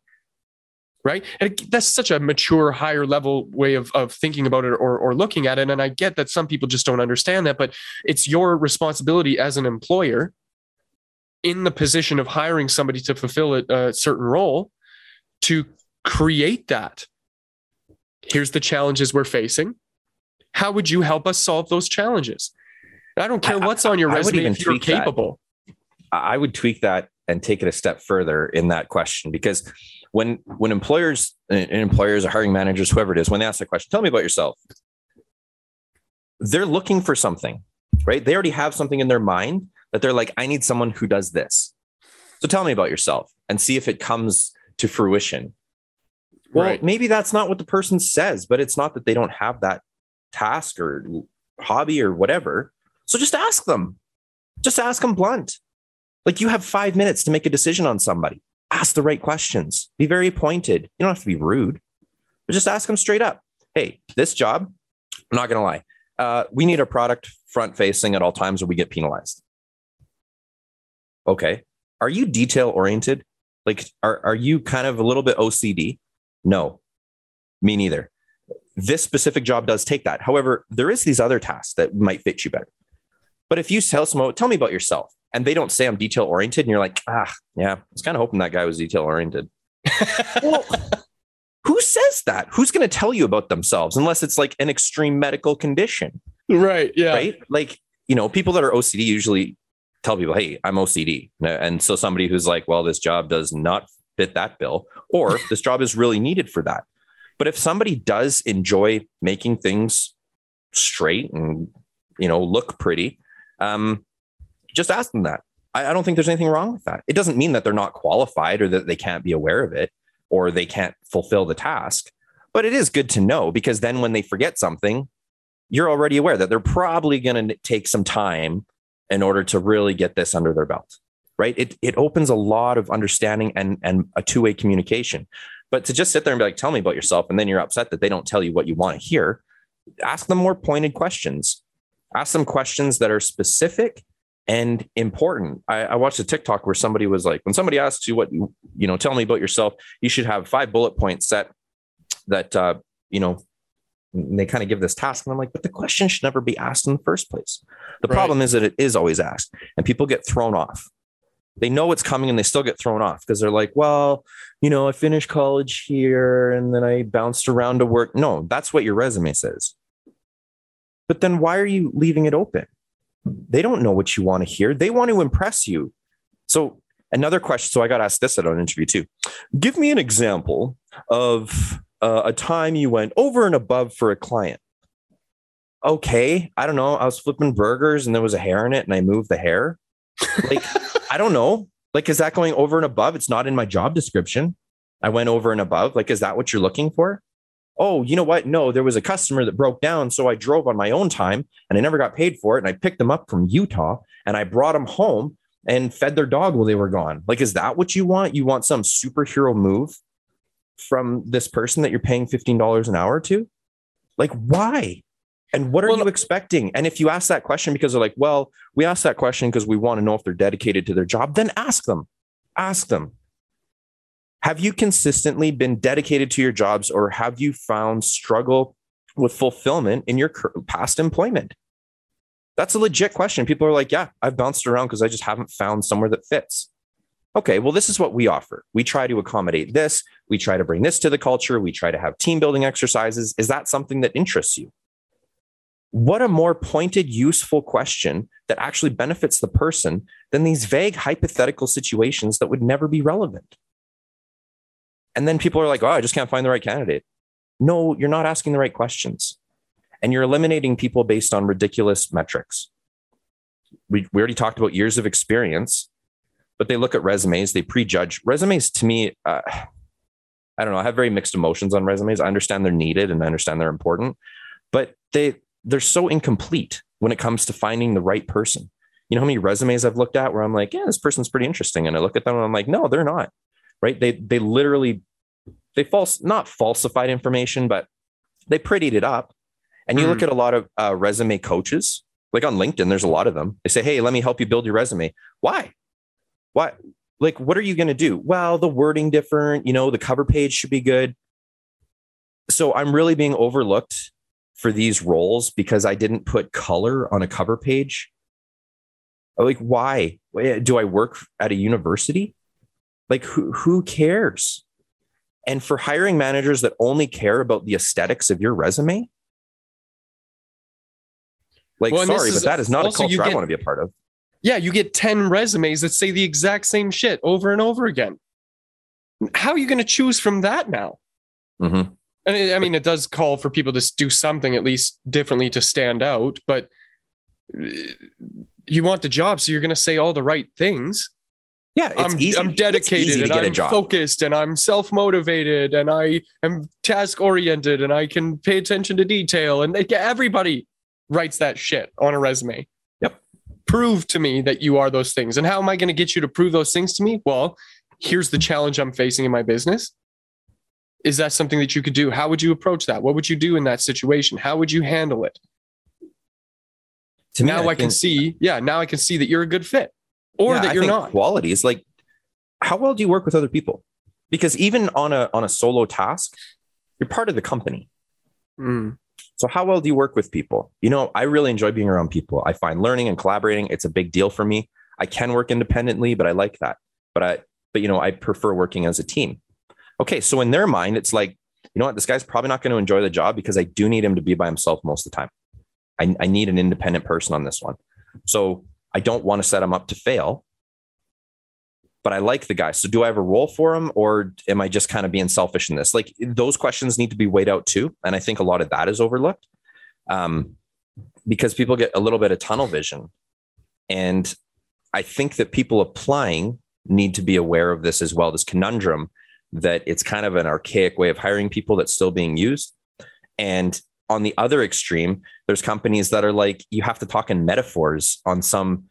right? And that's such a mature, higher level way of, of thinking about it or, or looking at it. And I get that some people just don't understand that, but it's your responsibility as an employer in the position of hiring somebody to fulfill a, a certain role to create that. Here's the challenges we're facing. How would you help us solve those challenges? And I don't care what's on your I, resume I if you're capable. That. I would tweak that and take it a step further in that question, because when, when employers and employers or hiring managers, whoever it is, when they ask the question, tell me about yourself, they're looking for something, right? They already have something in their mind. That they're like, I need someone who does this. So tell me about yourself and see if it comes to fruition. Well, right. Maybe that's not what the person says, but it's not that they don't have that task or hobby or whatever. So just ask them. Just ask them blunt. Like you have five minutes to make a decision on somebody. Ask the right questions. Be very pointed. You don't have to be rude, but just ask them straight up. Hey, this job, I'm not going to lie. Uh, we need a product front facing at all times or we get penalized. Okay. Are you detail oriented? Like, are, are you kind of a little bit O C D? No, me neither. This specific job does take that. However, there is these other tasks that might fit you better. But if you tell someone, tell me about yourself, and they don't say I'm detail oriented, and you're like, ah, yeah, I was kind of hoping that guy was detail oriented. Well, who says that? Who's going to tell you about themselves unless it's like an extreme medical condition? Right. Yeah. Right. Like, you know, people that are O C D usually tell people, hey, I'm O C D. And so somebody who's like, well, this job does not fit that bill, or this job is really needed for that. But if somebody does enjoy making things straight and, you know, look pretty, um, just ask them that. I, I don't think there's anything wrong with that. It doesn't mean that they're not qualified or that they can't be aware of it or they can't fulfill the task. But it is good to know, because then when they forget something, you're already aware that they're probably going to take some time in order to really get this under their belt, right? It it opens a lot of understanding and, and a two-way communication. But to just sit there and be like, tell me about yourself, and then you're upset that they don't tell you what you want to hear, ask them more pointed questions. Ask them questions that are specific and important. I, I watched a TikTok where somebody was like, when somebody asks you what, you know, tell me about yourself, you should have five bullet points set that, uh, you know, and they kind of give this task. And I'm like, but the question should never be asked in the first place. The right. problem is that it is always asked and people get thrown off. They know what's coming and they still get thrown off because they're like, well, you know, I finished college here and then I bounced around to work. No, that's what your resume says. But then why are you leaving it open? They don't know what you want to hear. They want to impress you. So another question. So I got asked this at an interview too. Give me an example of uh, a time you went over and above for a client. Okay. I don't know. I was flipping burgers and there was a hair in it and I moved the hair. Like, I don't know. Like, is that going over and above? It's not in my job description. I went over and above. Like, is that what you're looking for? Oh, you know what? No, there was a customer that broke down. So I drove on my own time and I never got paid for it. And I picked them up from Utah and I brought them home and fed their dog while they were gone. Like, is that what you want? You want some superhero move from this person that you're paying fifteen dollars an hour to? Like, why? And what are well, you expecting? And if you ask that question, because they're like, well, we asked that question because we want to know if they're dedicated to their job, then ask them, ask them. Have you consistently been dedicated to your jobs, or have you found struggle with fulfillment in your past employment? That's a legit question. People are like, yeah, I've bounced around because I just haven't found somewhere that fits. Okay, well, this is what we offer. We try to accommodate this. We try to bring this to the culture. We try to have team building exercises. Is that something that interests you? What a more pointed, useful question that actually benefits the person than these vague hypothetical situations that would never be relevant. And then people are like, oh, I just can't find the right candidate. No, you're not asking the right questions. And you're eliminating people based on ridiculous metrics. We, we already talked about years of experience, but they look at resumes, they prejudge. Resumes to me, uh, I don't know, I have very mixed emotions on resumes. I understand they're needed and I understand they're important, but they... they're so incomplete when it comes to finding the right person. You know how many resumes I've looked at where I'm like, yeah, this person's pretty interesting. And I look at them and I'm like, no, they're not. Right. They, they literally, they false, not falsified information, but they prettied it up. And you mm. look at a lot of uh, resume coaches, like on LinkedIn, there's a lot of them. They say, hey, let me help you build your resume. Why? Why? Like, what are you going to do? Well, the wording different, you know, the cover page should be good. So I'm really being overlooked for these roles because I didn't put color on a cover page. Like, why do I work at a university? Like, who, who cares? And for hiring managers that only care about the aesthetics of your resume, like, well, sorry, but that is not a culture I want to be a part of. Yeah. You get ten resumes that say the exact same shit over and over again. How are you going to choose from that now? Mm-hmm. And it, I mean, it does call for people to do something at least differently to stand out, but you want the job, so you're going to say all the right things. Yeah, it's I'm, easy. I'm dedicated and I'm focused and I'm self-motivated and I am task-oriented and I can pay attention to detail. And everybody writes that shit on a resume. Yep. Prove to me that you are those things. And how am I going to get you to prove those things to me? Well, here's the challenge I'm facing in my business. Is that something that you could do? How would you approach that? What would you do in that situation? How would you handle it? To me, now I, I think, can see, yeah, now I can see that you're a good fit or yeah, that you're not. Quality is like, how well do you work with other people? Because even on a, on a solo task, you're part of the company. Mm. So how well do you work with people? You know, I really enjoy being around people. I find learning and collaborating, it's a big deal for me. I can work independently, but I like that. But I, but you know, I prefer working as a team. Okay, so in their mind, it's like, you know what? This guy's probably not going to enjoy the job because I do need him to be by himself most of the time. I, I need an independent person on this one. So I don't want to set him up to fail, but I like the guy. So do I have a role for him, or am I just kind of being selfish in this? Like, those questions need to be weighed out too. And I think a lot of that is overlooked um, because people get a little bit of tunnel vision. And I think that people applying need to be aware of this as well, this conundrum that it's kind of an archaic way of hiring people that's still being used. And on the other extreme, there's companies that are like, you have to talk in metaphors on some,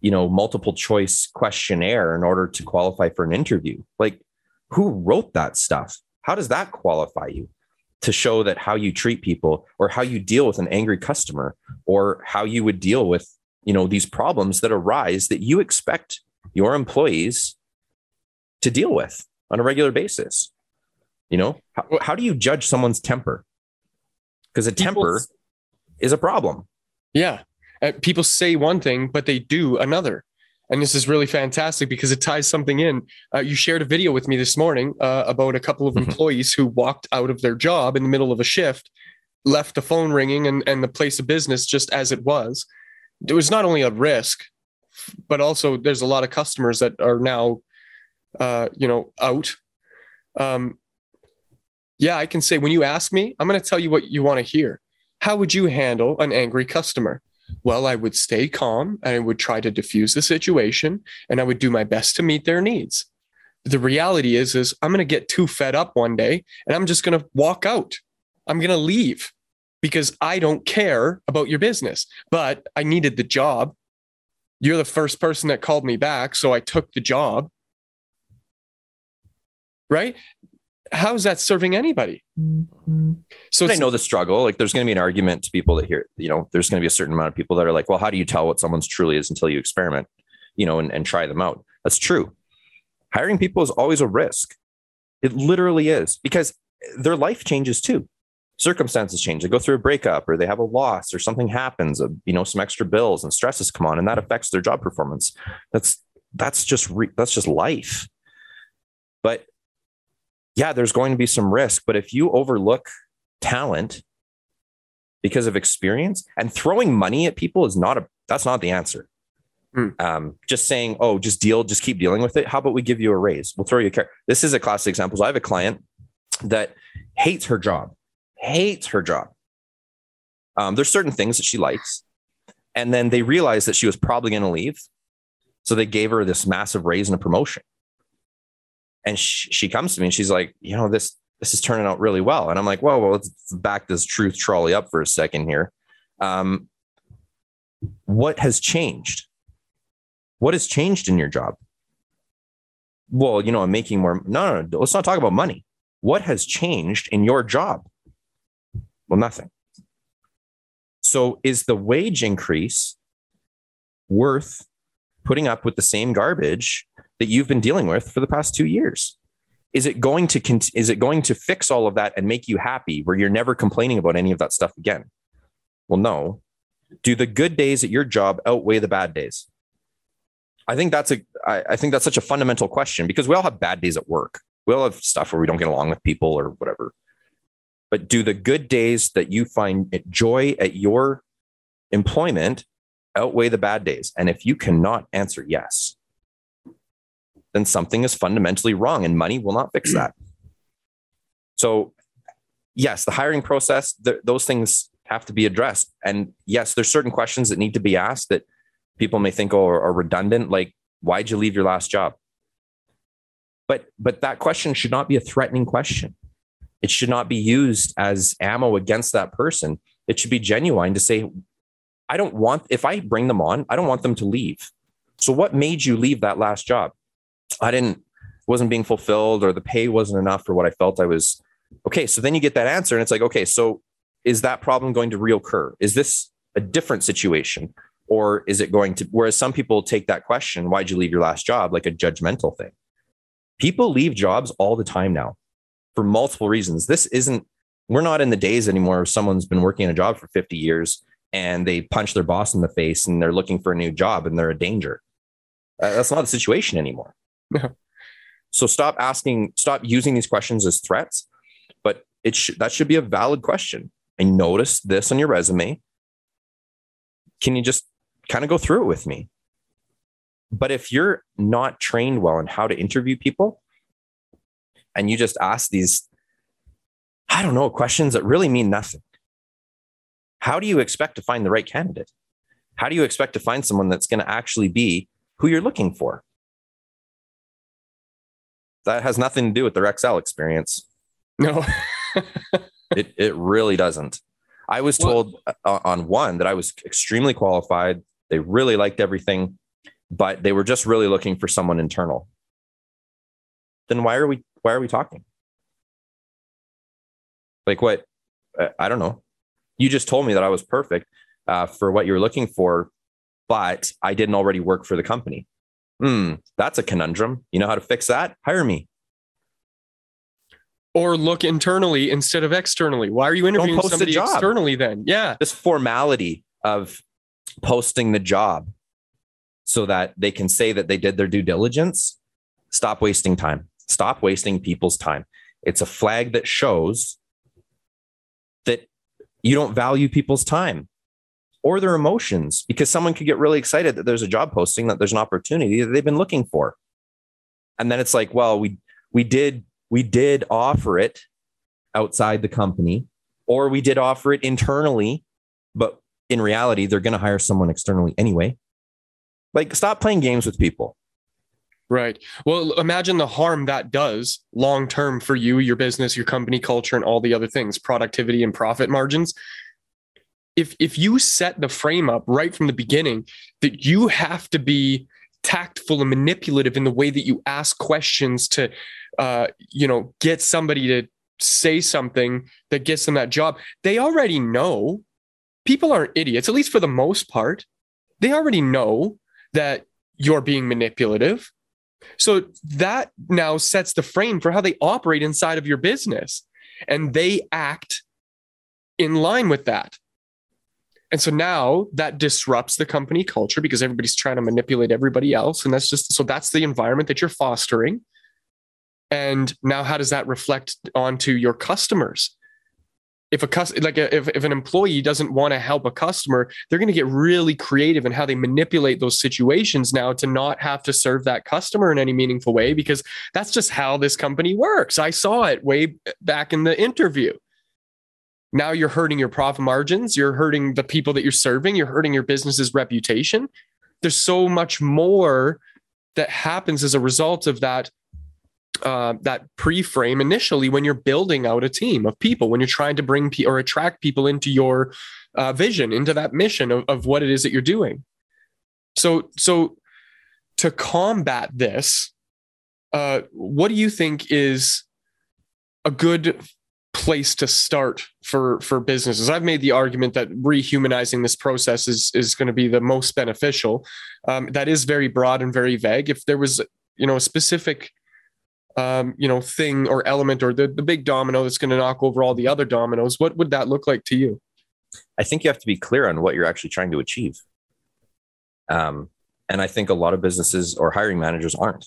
you know, multiple choice questionnaire in order to qualify for an interview. Like, who wrote that stuff? How does that qualify you? to show that how you treat people or how you deal with an angry customer or how you would deal with, you know, these problems that arise that you expect your employees to deal with on a regular basis. You know, how, how do you judge someone's temper? Because a temper People's, is a problem. Yeah. Uh, people say one thing, but they do another. And this is really fantastic because it ties something in. Uh, you shared a video with me this morning uh, about a couple of employees mm-hmm. who walked out of their job in the middle of a shift, left the phone ringing and, and the place of business just as it was. It was not only a risk, but also there's a lot of customers that are now, uh, you know, out. Um, yeah, I can say when you ask me, I'm going to tell you what you want to hear. How would you handle an angry customer? Well, I would stay calm and I would try to diffuse the situation and I would do my best to meet their needs. The reality is, is I'm going to get too fed up one day and I'm just going to walk out. I'm going to leave because I don't care about your business, but I needed the job. You're the first person that called me back. So I took the job. Right? How's that serving anybody? So I know the struggle, like there's going to be an argument to people that hear, you know, there's going to be a certain amount of people that are like, well, how do you tell what someone's truly is until you experiment, you know, and, and try them out? That's true. Hiring people is always a risk. It literally is because their life changes too. Circumstances change. They go through a breakup or they have a loss or something happens, you know, some extra bills and stresses come on and that affects their job performance. That's, that's just, re- that's just life. But yeah, there's going to be some risk, but if you overlook talent because of experience and throwing money at people is not a, that's not the answer. Mm. Um, just saying, oh, just deal, just keep dealing with it. How about we give you a raise? We'll throw you a car. This is a classic example. So I have a client that hates her job, hates her job. Um, there's certain things that she likes. And then they realized that she was probably going to leave. So they gave her this massive raise and a promotion. And she, she comes to me and she's like, you know, this, this is turning out really well. And I'm like, well, well, let's back this truth trolley up for a second here. Um, what has changed? What has changed in your job? Well, you know, I'm making more. No, no, no, let's not talk about money. What has changed in your job? Well, nothing. So is the wage increase worth putting up with the same garbage that you've been dealing with for the past two years? Is it going to, con- is it going to fix all of that and make you happy where you're never complaining about any of that stuff again? Well, no. Do the good days at your job outweigh the bad days? I think that's a, I, I think that's such a fundamental question because we all have bad days at work. We all have stuff where we don't get along with people or whatever, but do the good days that you find joy at your employment outweigh the bad days? And if you cannot answer yes, then something is fundamentally wrong and money will not fix that. So yes, the hiring process, th- those things have to be addressed. And yes, there's certain questions that need to be asked that people may think are, are redundant. Like, why'd you leave your last job? But, but that question should not be a threatening question. It should not be used as ammo against that person. It should be genuine to say, I don't want, if I bring them on, I don't want them to leave. So what made you leave that last job? I didn't, wasn't being fulfilled or the pay wasn't enough for what I felt I was. Okay. So then you get that answer and it's like, okay, so is that problem going to reoccur? Is this a different situation or is it going to, whereas some people take that question, why'd you leave your last job? Like a judgmental thing. People leave jobs all the time now for multiple reasons. This isn't, we're not in the days anymore of someone's been working in a job for fifty years and they punch their boss in the face and they're looking for a new job and they're a danger. Uh, that's not the situation anymore. So stop asking, stop using these questions as threats, but it should, that should be a valid question. I noticed this on your resume. Can you just kind of go through it with me? But if you're not trained well in how to interview people and you just ask these, I don't know, questions that really mean nothing. How do you expect to find the right candidate? How do you expect to find someone that's going to actually be who you're looking for? That has nothing to do with their X L experience. No, it it really doesn't. I was told well, on one that I was extremely qualified. They really liked everything, but they were just really looking for someone internal. Then why are we, why are we talking? Like what? I don't know. You just told me that I was perfect uh, for what you were looking for, but I didn't already work for the company. Hmm. That's a conundrum. You know how to fix that? Hire me. Or look internally instead of externally. Why are you interviewing somebody externally then? Yeah. This formality of posting the job so that they can say that they did their due diligence. Stop wasting time. Stop wasting people's time. It's a flag that shows that you don't value people's time or their emotions, because someone could get really excited that there's a job posting, that there's an opportunity that they've been looking for. And then it's like, well, we we did... We did offer it outside the company, or we did offer it internally, but in reality, they're going to hire someone externally anyway. Like, stop playing games with people. Right. Well, imagine the harm that does long term for you, your business, your company culture, and all the other things, productivity and profit margins. If, if you set the frame up right from the beginning that you have to be tactful and manipulative in the way that you ask questions to, uh, you know, get somebody to say something that gets them that job. They already know. People aren't idiots, at least for the most part. They already know that you're being manipulative. So that now sets the frame for how they operate inside of your business, and they act in line with that. And so now that disrupts the company culture because everybody's trying to manipulate everybody else. And that's just, so that's the environment that you're fostering. And now, how does that reflect onto your customers? If a customer, like a, if, if an employee doesn't want to help a customer, they're going to get really creative in how they manipulate those situations now to not have to serve that customer in any meaningful way, because that's just how this company works. I saw it way back in the interview. Now you're hurting your profit margins. You're hurting the people that you're serving. You're hurting your business's reputation. There's so much more that happens as a result of that. Uh, that pre-frame initially when you're building out a team of people, when you're trying to bring pe- or attract people into your uh, vision, into that mission of, of what it is that you're doing. So, so to combat this, uh, what do you think is a good place to start for, for businesses? I've made the argument that rehumanizing this process is, is going to be the most beneficial. Um, that is very broad and very vague. If there was, you know, a specific Um, you know, thing or element or the, the big domino that's going to knock over all the other dominoes, what would that look like to you? I think you have to be clear on what you're actually trying to achieve. Um, and I think a lot of businesses or hiring managers aren't.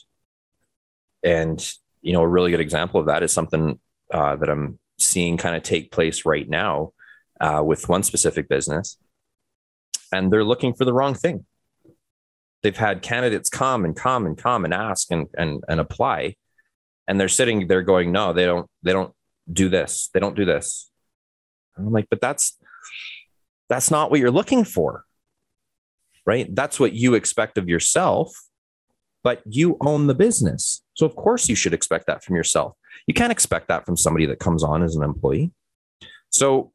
And, you know, a really good example of that is something uh, that I'm seeing kind of take place right now uh, with one specific business. And they're looking for the wrong thing. They've had candidates come and come and come and ask and and, and apply. And they're sitting there going, no, they don't, they don't do this. They don't do this. And I'm like, but that's, that's not what you're looking for, right? That's what you expect of yourself, but you own the business. So of course you should expect that from yourself. You can't expect that from somebody that comes on as an employee. So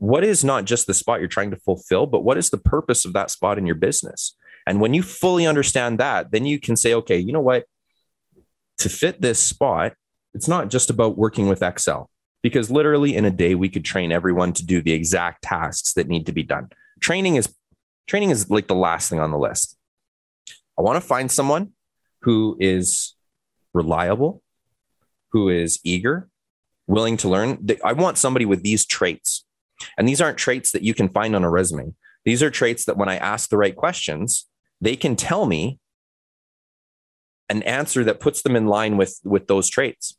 what is not just the spot you're trying to fulfill, but what is the purpose of that spot in your business? And when you fully understand that, then you can say, okay, you know what? To fit this spot, it's not just about working with Excel, because literally in a day, we could train everyone to do the exact tasks that need to be done. Training is training is like the last thing on the list. I want to find someone who is reliable, who is eager, willing to learn. I want somebody with these traits. And these aren't traits that you can find on a resume. These are traits that when I ask the right questions, they can tell me an answer that puts them in line with, with those traits.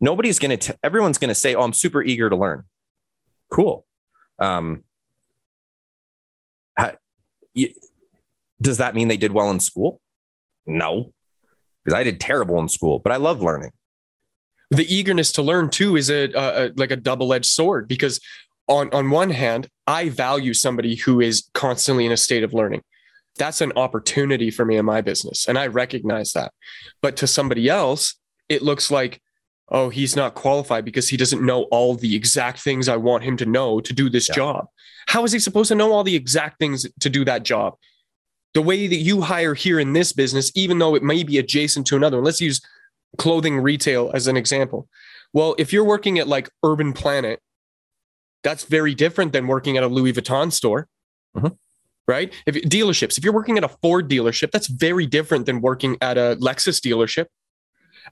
Nobody's going to, everyone's going to say, oh, I'm super eager to learn. Cool. Um, ha, you, does that mean they did well in school? No, because I did terrible in school, but I love learning. The eagerness to learn too is a, a, a like a double-edged sword, because on, on one hand, I value somebody who is constantly in a state of learning. That's an opportunity for me in my business. And I recognize that. But to somebody else, it looks like, oh, he's not qualified because he doesn't know all the exact things I want him to know to do this yeah. job. How is he supposed to know all the exact things to do that job? The way that you hire here in this business, even though it may be adjacent to another, let's use clothing retail as an example. Well, if you're working at like Urban Planet That's very different than working at a Louis Vuitton store, mm-hmm. right? If dealerships, if you're working at a Ford dealership, that's very different than working at a Lexus dealership.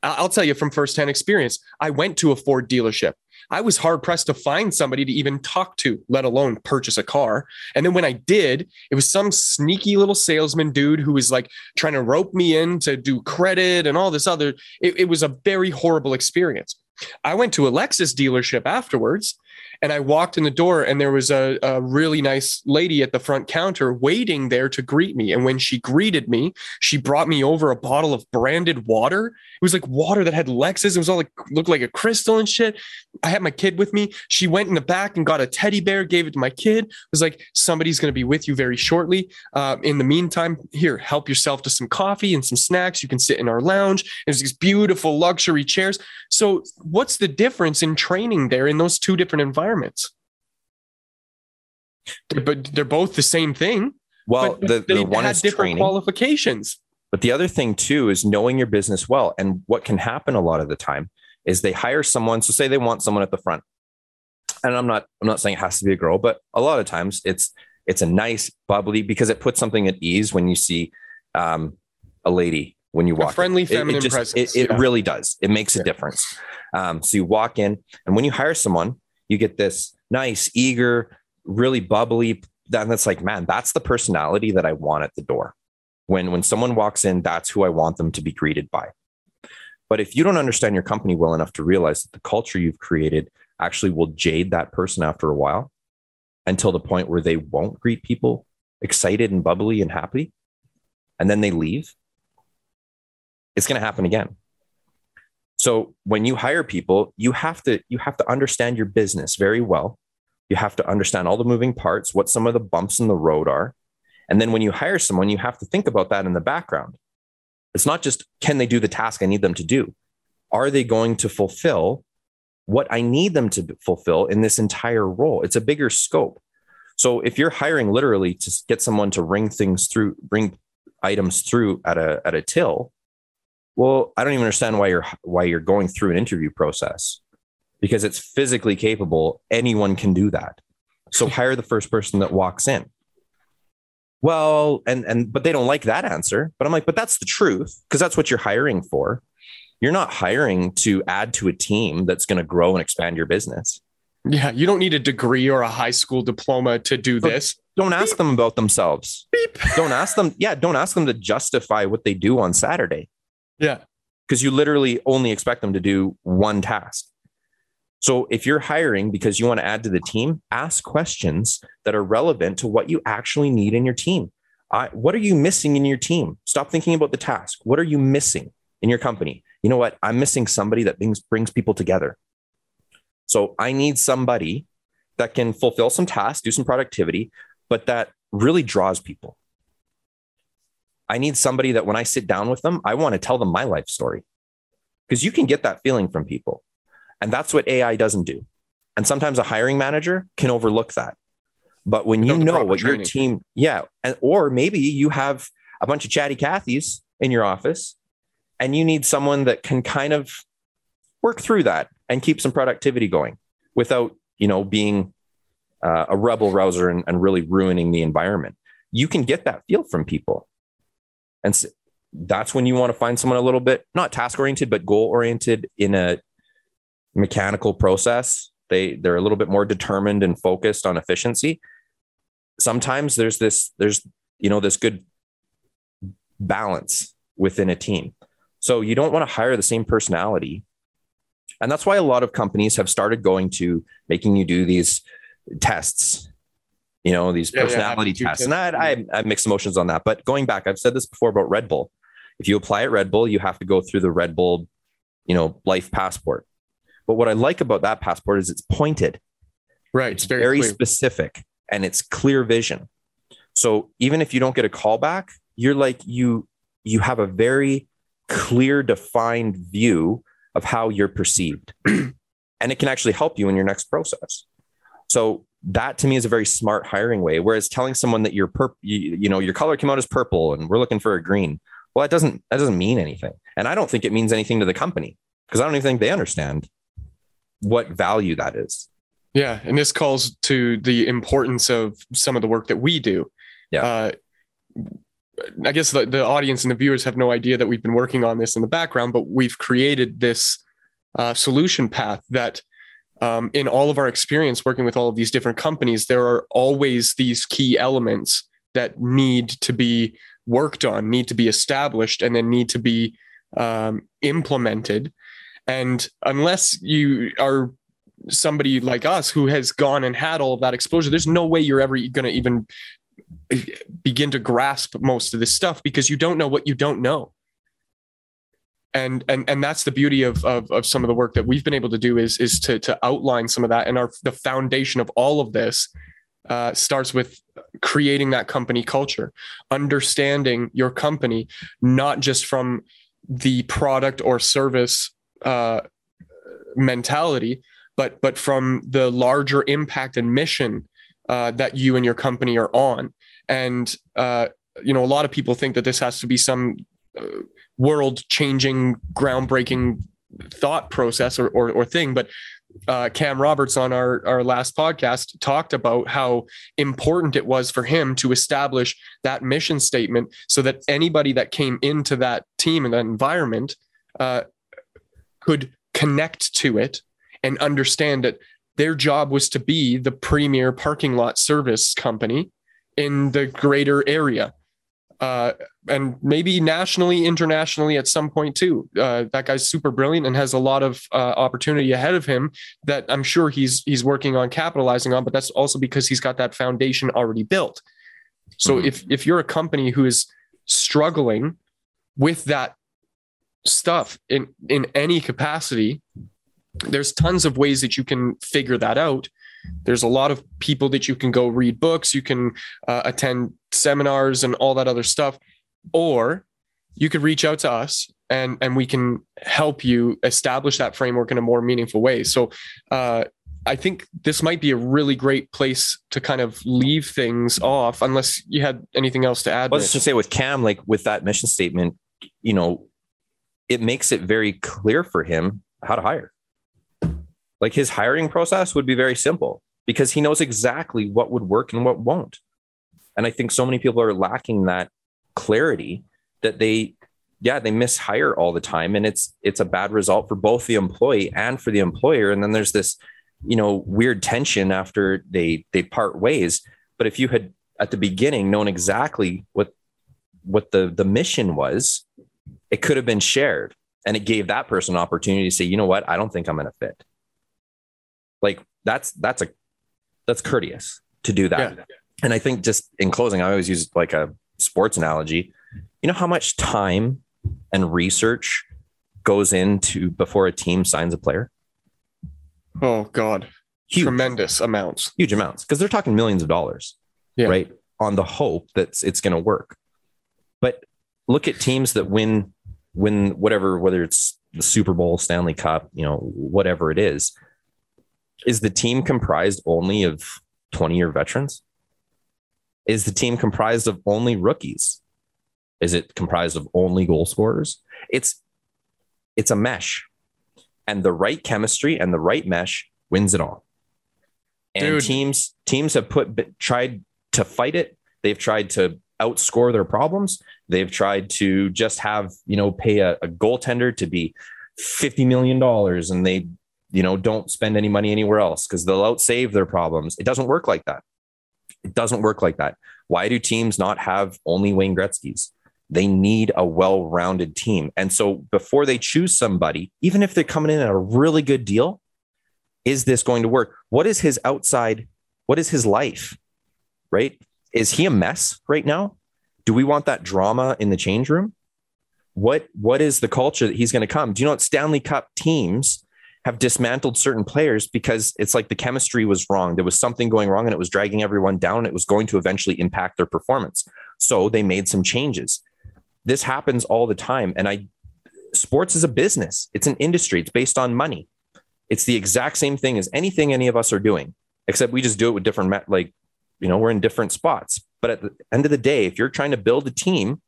I'll tell you from firsthand experience, I went to a Ford dealership. I was hard pressed to find somebody to even talk to, let alone purchase a car. And then when I did, it was some sneaky little salesman dude who was like trying to rope me in to do credit and all this other. It, it was a very horrible experience. I went to a Lexus dealership afterwards and I walked in the door and there was a, a really nice lady at the front counter waiting there to greet me. And when she greeted me, she brought me over a bottle of branded water. It was like water that had Lexus. It was all like, looked like a crystal and shit. I had my kid with me. She went in the back and got a teddy bear, gave it to my kid. It was like, somebody's going to be with you very shortly. Uh, in the meantime, here, help yourself to some coffee and some snacks. You can sit in our lounge. There's these beautiful luxury chairs. So what's the difference in training there in those two different environments? They're, but they're both the same thing. Well, the, the one is different qualifications. But the other thing too is knowing your business well. And what can happen a lot of the time is they hire someone. So say they want someone at the front, and I'm not, I'm not saying it has to be a girl, but a lot of times it's, it's a nice bubbly, because it puts something at ease when you see um, a lady, when you walk, a friendly in. feminine it, it just, presence. It, it yeah. really does. It makes yeah. a difference. Um, so you walk in, and when you hire someone, you get this nice, eager, really bubbly. And that's like, man, that's the personality that I want at the door. When, when someone walks in, that's who I want them to be greeted by. But if you don't understand your company well enough to realize that the culture you've created actually will jade that person after a while, until the point where they won't greet people excited and bubbly and happy, and then they leave, it's going to happen again. So when you hire people, you have to, you have to understand your business very well. You have to understand all the moving parts, what some of the bumps in the road are. And then when you hire someone, you have to think about that in the background. It's not just, can they do the task I need them to do? Are they going to fulfill what I need them to fulfill in this entire role? It's a bigger scope. So if you're hiring literally to get someone to ring things through, bring items through at a, at a till, well, I don't even understand why you're why you're going through an interview process, because it's physically capable. Anyone can do that. So hire the first person that walks in. Well, and and but they don't like that answer. But I'm like, but that's the truth, because that's what you're hiring for. You're not hiring to add to a team that's going to grow and expand your business. Yeah, you don't need a degree or a high school diploma to do but this. Don't ask Beep. them about themselves. Beep. Don't ask them. Yeah, don't ask them to justify what they do on Saturday. Yeah. Because you literally only expect them to do one task. So if you're hiring because you want to add to the team, ask questions that are relevant to what you actually need in your team. I, what are you missing in your team? Stop thinking about the task. What are you missing in your company? You know what? I'm missing somebody that brings, brings people together. So I need somebody that can fulfill some tasks, do some productivity, but that really draws people. I need somebody that when I sit down with them, I want to tell them my life story, because you can get that feeling from people. And that's what A I doesn't do. And sometimes a hiring manager can overlook that. But when you know what your team, yeah. And, or maybe you have a bunch of chatty Cathys in your office and you need someone that can kind of work through that and keep some productivity going without, you know, being uh, a rebel rouser and, and really ruining the environment. You can get that feel from people. And so that's when you want to find someone a little bit, not task-oriented, but goal-oriented in a mechanical process. They, they're a little bit more determined and focused on efficiency. Sometimes there's this, there's, you know, this good balance within a team. So you don't want to hire the same personality. And that's why a lot of companies have started going to making you do these tests. You know, these yeah, personality yeah, tests. And I, I, I mixed emotions on that. But going back, I've said this before about Red Bull. If you apply at Red Bull, you have to go through the Red Bull, you know, life passport. But what I like about that passport is it's pointed. Right. It's very, very specific, and it's clear vision. So even if you don't get a call back, you're like, you, you have a very clear, defined view of how you're perceived, and it can actually help you in your next process. So that to me is a very smart hiring way. Whereas telling someone that your purp, you, you know, your color came out as purple and we're looking for a green. Well, that doesn't, that doesn't mean anything. And I don't think it means anything to the company, because I don't even think they understand what value that is. Yeah. And this calls to the importance of some of the work that we do. Yeah. Uh, I guess the, the audience and the viewers have no idea that we've been working on this in the background, but we've created this uh, solution path that um, in all of our experience working with all of these different companies, there are always these key elements that need to be worked on, need to be established, and then need to be um, implemented. And unless you are somebody like us who has gone and had all of that exposure, there's no way you're ever going to even begin to grasp most of this stuff, because you don't know what you don't know. And, and, and that's the beauty of, of, of some of the work that we've been able to do is, is to, to outline some of that. And our, the foundation of all of this uh, starts with creating that company culture, understanding your company, not just from the product or service uh, mentality, but, but from the larger impact and mission Uh, that you and your company are on. And, uh, you know, a lot of people think that this has to be some uh, world changing, groundbreaking thought process or, or, or thing. But uh, Cam Roberts on our, our last podcast talked about how important it was for him to establish that mission statement so that anybody that came into that team and that environment uh, could connect to it and understand that their job was to be the premier parking lot service company in the greater area. Uh, and maybe nationally, internationally at some point too. Uh, that guy's super brilliant and has a lot of uh, opportunity ahead of him that I'm sure he's, he's working on capitalizing on, but that's also because he's got that foundation already built. So mm-hmm. if, if you're a company who is struggling with that stuff in, in any capacity, there's tons of ways that you can figure that out. There's a lot of people that you can go read books, you can uh, attend seminars and all that other stuff, or you could reach out to us and, and we can help you establish that framework in a more meaningful way. So uh, I think this might be a really great place to kind of leave things off, unless you had anything else to add. Well, let's just say with Cam, like with that mission statement, you know, it makes it very clear for him how to hire. Like his hiring process would be very simple because he knows exactly what would work and what won't. And I think so many people are lacking that clarity that they, yeah, they mishire all the time. And it's, it's a bad result for both the employee and for the employer. And then there's this, you know, weird tension after they, they part ways. But if you had at the beginning known exactly what, what the, the mission was, it could have been shared. And it gave that person an opportunity to say, you know what, I don't think I'm going to fit. Like that's, that's a, that's courteous to do that. Yeah. And I think just in closing, I always use like a sports analogy, you know, how much time and research goes into before a team signs a player. Oh God. Huge. Tremendous amounts, huge amounts. Cause they're talking millions of dollars, yeah. Right? On the hope that it's going to work. But look at teams that win, win whatever, whether it's the Super Bowl, Stanley Cup, you know, whatever it is. Is the team comprised only of twenty-year veterans? Is the team comprised of only rookies? Is it comprised of only goal scorers? It's it's a mesh. And the right chemistry and the right mesh wins it all. And Dude. teams teams have put tried to fight it. They've tried to outscore their problems. They've tried to just have, you know, pay a, a goaltender to be fifty million dollars and they you know, don't spend any money anywhere else because they'll outsave their problems. It doesn't work like that. It doesn't work like that. Why do teams not have only Wayne Gretzky's? They need a well-rounded team. And so before they choose somebody, even if they're coming in at a really good deal, is this going to work? What is his outside? What is his life, right? Is he a mess right now? Do we want that drama in the change room? What, what is the culture that he's going to come? Do you know what Stanley Cup teams have dismantled certain players because it's like the chemistry was wrong. There was something going wrong and it was dragging everyone down. It was going to eventually impact their performance. So they made some changes. This happens all the time. And I, sports is a business. It's an industry. It's based on money. It's the exact same thing as anything any of us are doing, except we just do it with different, like, you know, we're in different spots. But at the end of the day, if you're trying to build a team,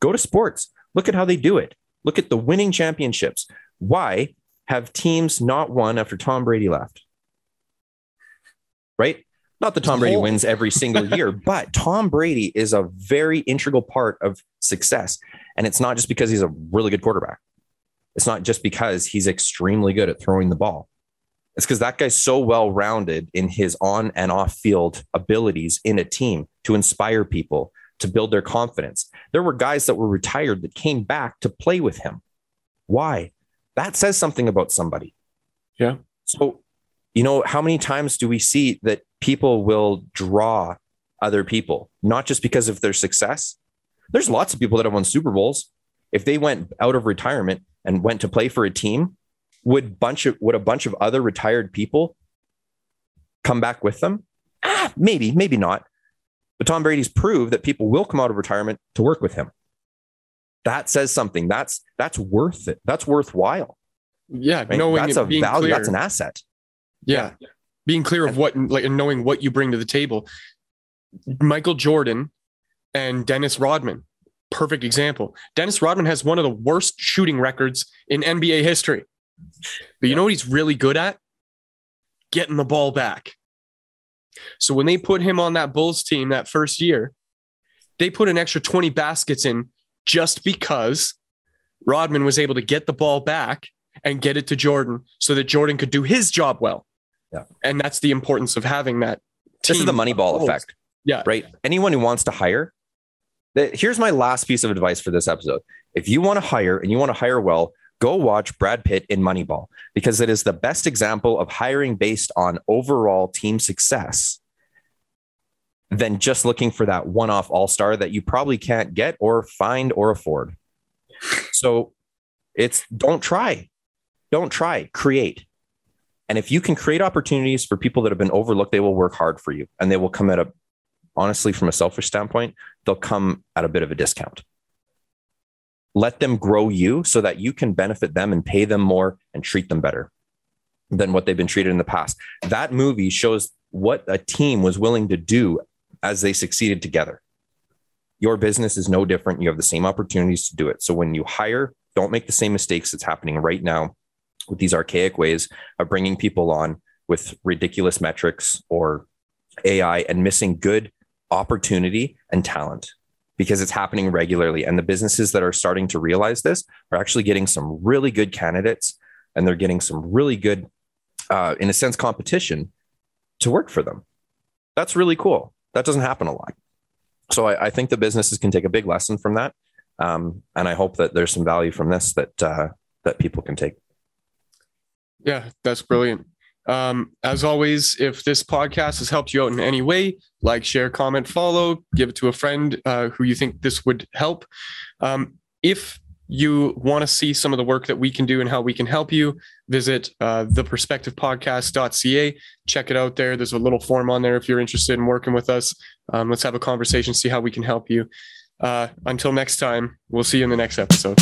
go to sports, look at how they do it. Look at the winning championships. Why have teams not won after Tom Brady left? right? Not that Tom Brady wins every single year, but Tom Brady is a very integral part of success. And it's not just because he's a really good quarterback. It's not just because he's extremely good at throwing the ball. It's because that guy's so well-rounded in his on and off field abilities in a team to inspire people, to build their confidence. There were guys that were retired that came back to play with him. Why? That says something about somebody. Yeah. So, you know, how many times do we see that people will draw other people, not just because of their success? There's lots of people that have won Super Bowls. If they went out of retirement and went to play for a team, would bunch of, would a bunch of other retired people come back with them? Ah, maybe, maybe not. But Tom Brady's proved that people will come out of retirement to work with him. That says something. That's that's worth it. That's worthwhile. Yeah, right? Knowing that's it, a being value. Clear. That's an asset. Yeah, yeah. Being clear of what, like, and knowing what you bring to the table. Michael Jordan and Dennis Rodman, perfect example. Dennis Rodman has one of the worst shooting records in N B A history. But you know what he's really good at? Getting the ball back. So when they put him on that Bulls team that first year, they put an extra twenty baskets in just because Rodman was able to get the ball back and get it to Jordan so that Jordan could do his job well. Yeah. And that's the importance of having that team. This is the Moneyball effect. Yeah. Right. Anyone who wants to hire, here's my last piece of advice for this episode. If you want to hire and you want to hire well, go watch Brad Pitt in Moneyball, because it is the best example of hiring based on overall team success than just looking for that one-off all-star that you probably can't get or find or afford. So it's don't try, don't try, create. And if you can create opportunities for people that have been overlooked, they will work hard for you, and they will come at a, honestly, from a selfish standpoint, they'll come at a bit of a discount. Let them grow you so that you can benefit them and pay them more and treat them better than what they've been treated in the past. That movie shows what a team was willing to do as they succeeded together. Your business is no different. You have the same opportunities to do it. So when you hire, don't make the same mistakes that's happening right now with these archaic ways of bringing people on with ridiculous metrics or A I and missing good opportunity and talent. Because it's happening regularly. And the businesses that are starting to realize this are actually getting some really good candidates, and they're getting some really good, uh, in a sense, competition to work for them. That's really cool. That doesn't happen a lot. So I, I think the businesses can take a big lesson from that. Um, and I hope that there's some value from this that, uh, that people can take. Yeah, that's brilliant. Um, as always, if this podcast has helped you out in any way, like, share, comment, follow, give it to a friend uh, who you think this would help. Um, if you want to see some of the work that we can do and how we can help you, visit uh, the perspective podcast dot c a. Check it out there. There's a little form on there if you're interested in working with us. Um, let's have a conversation, see how we can help you. Uh, until next time, we'll see you in the next episode.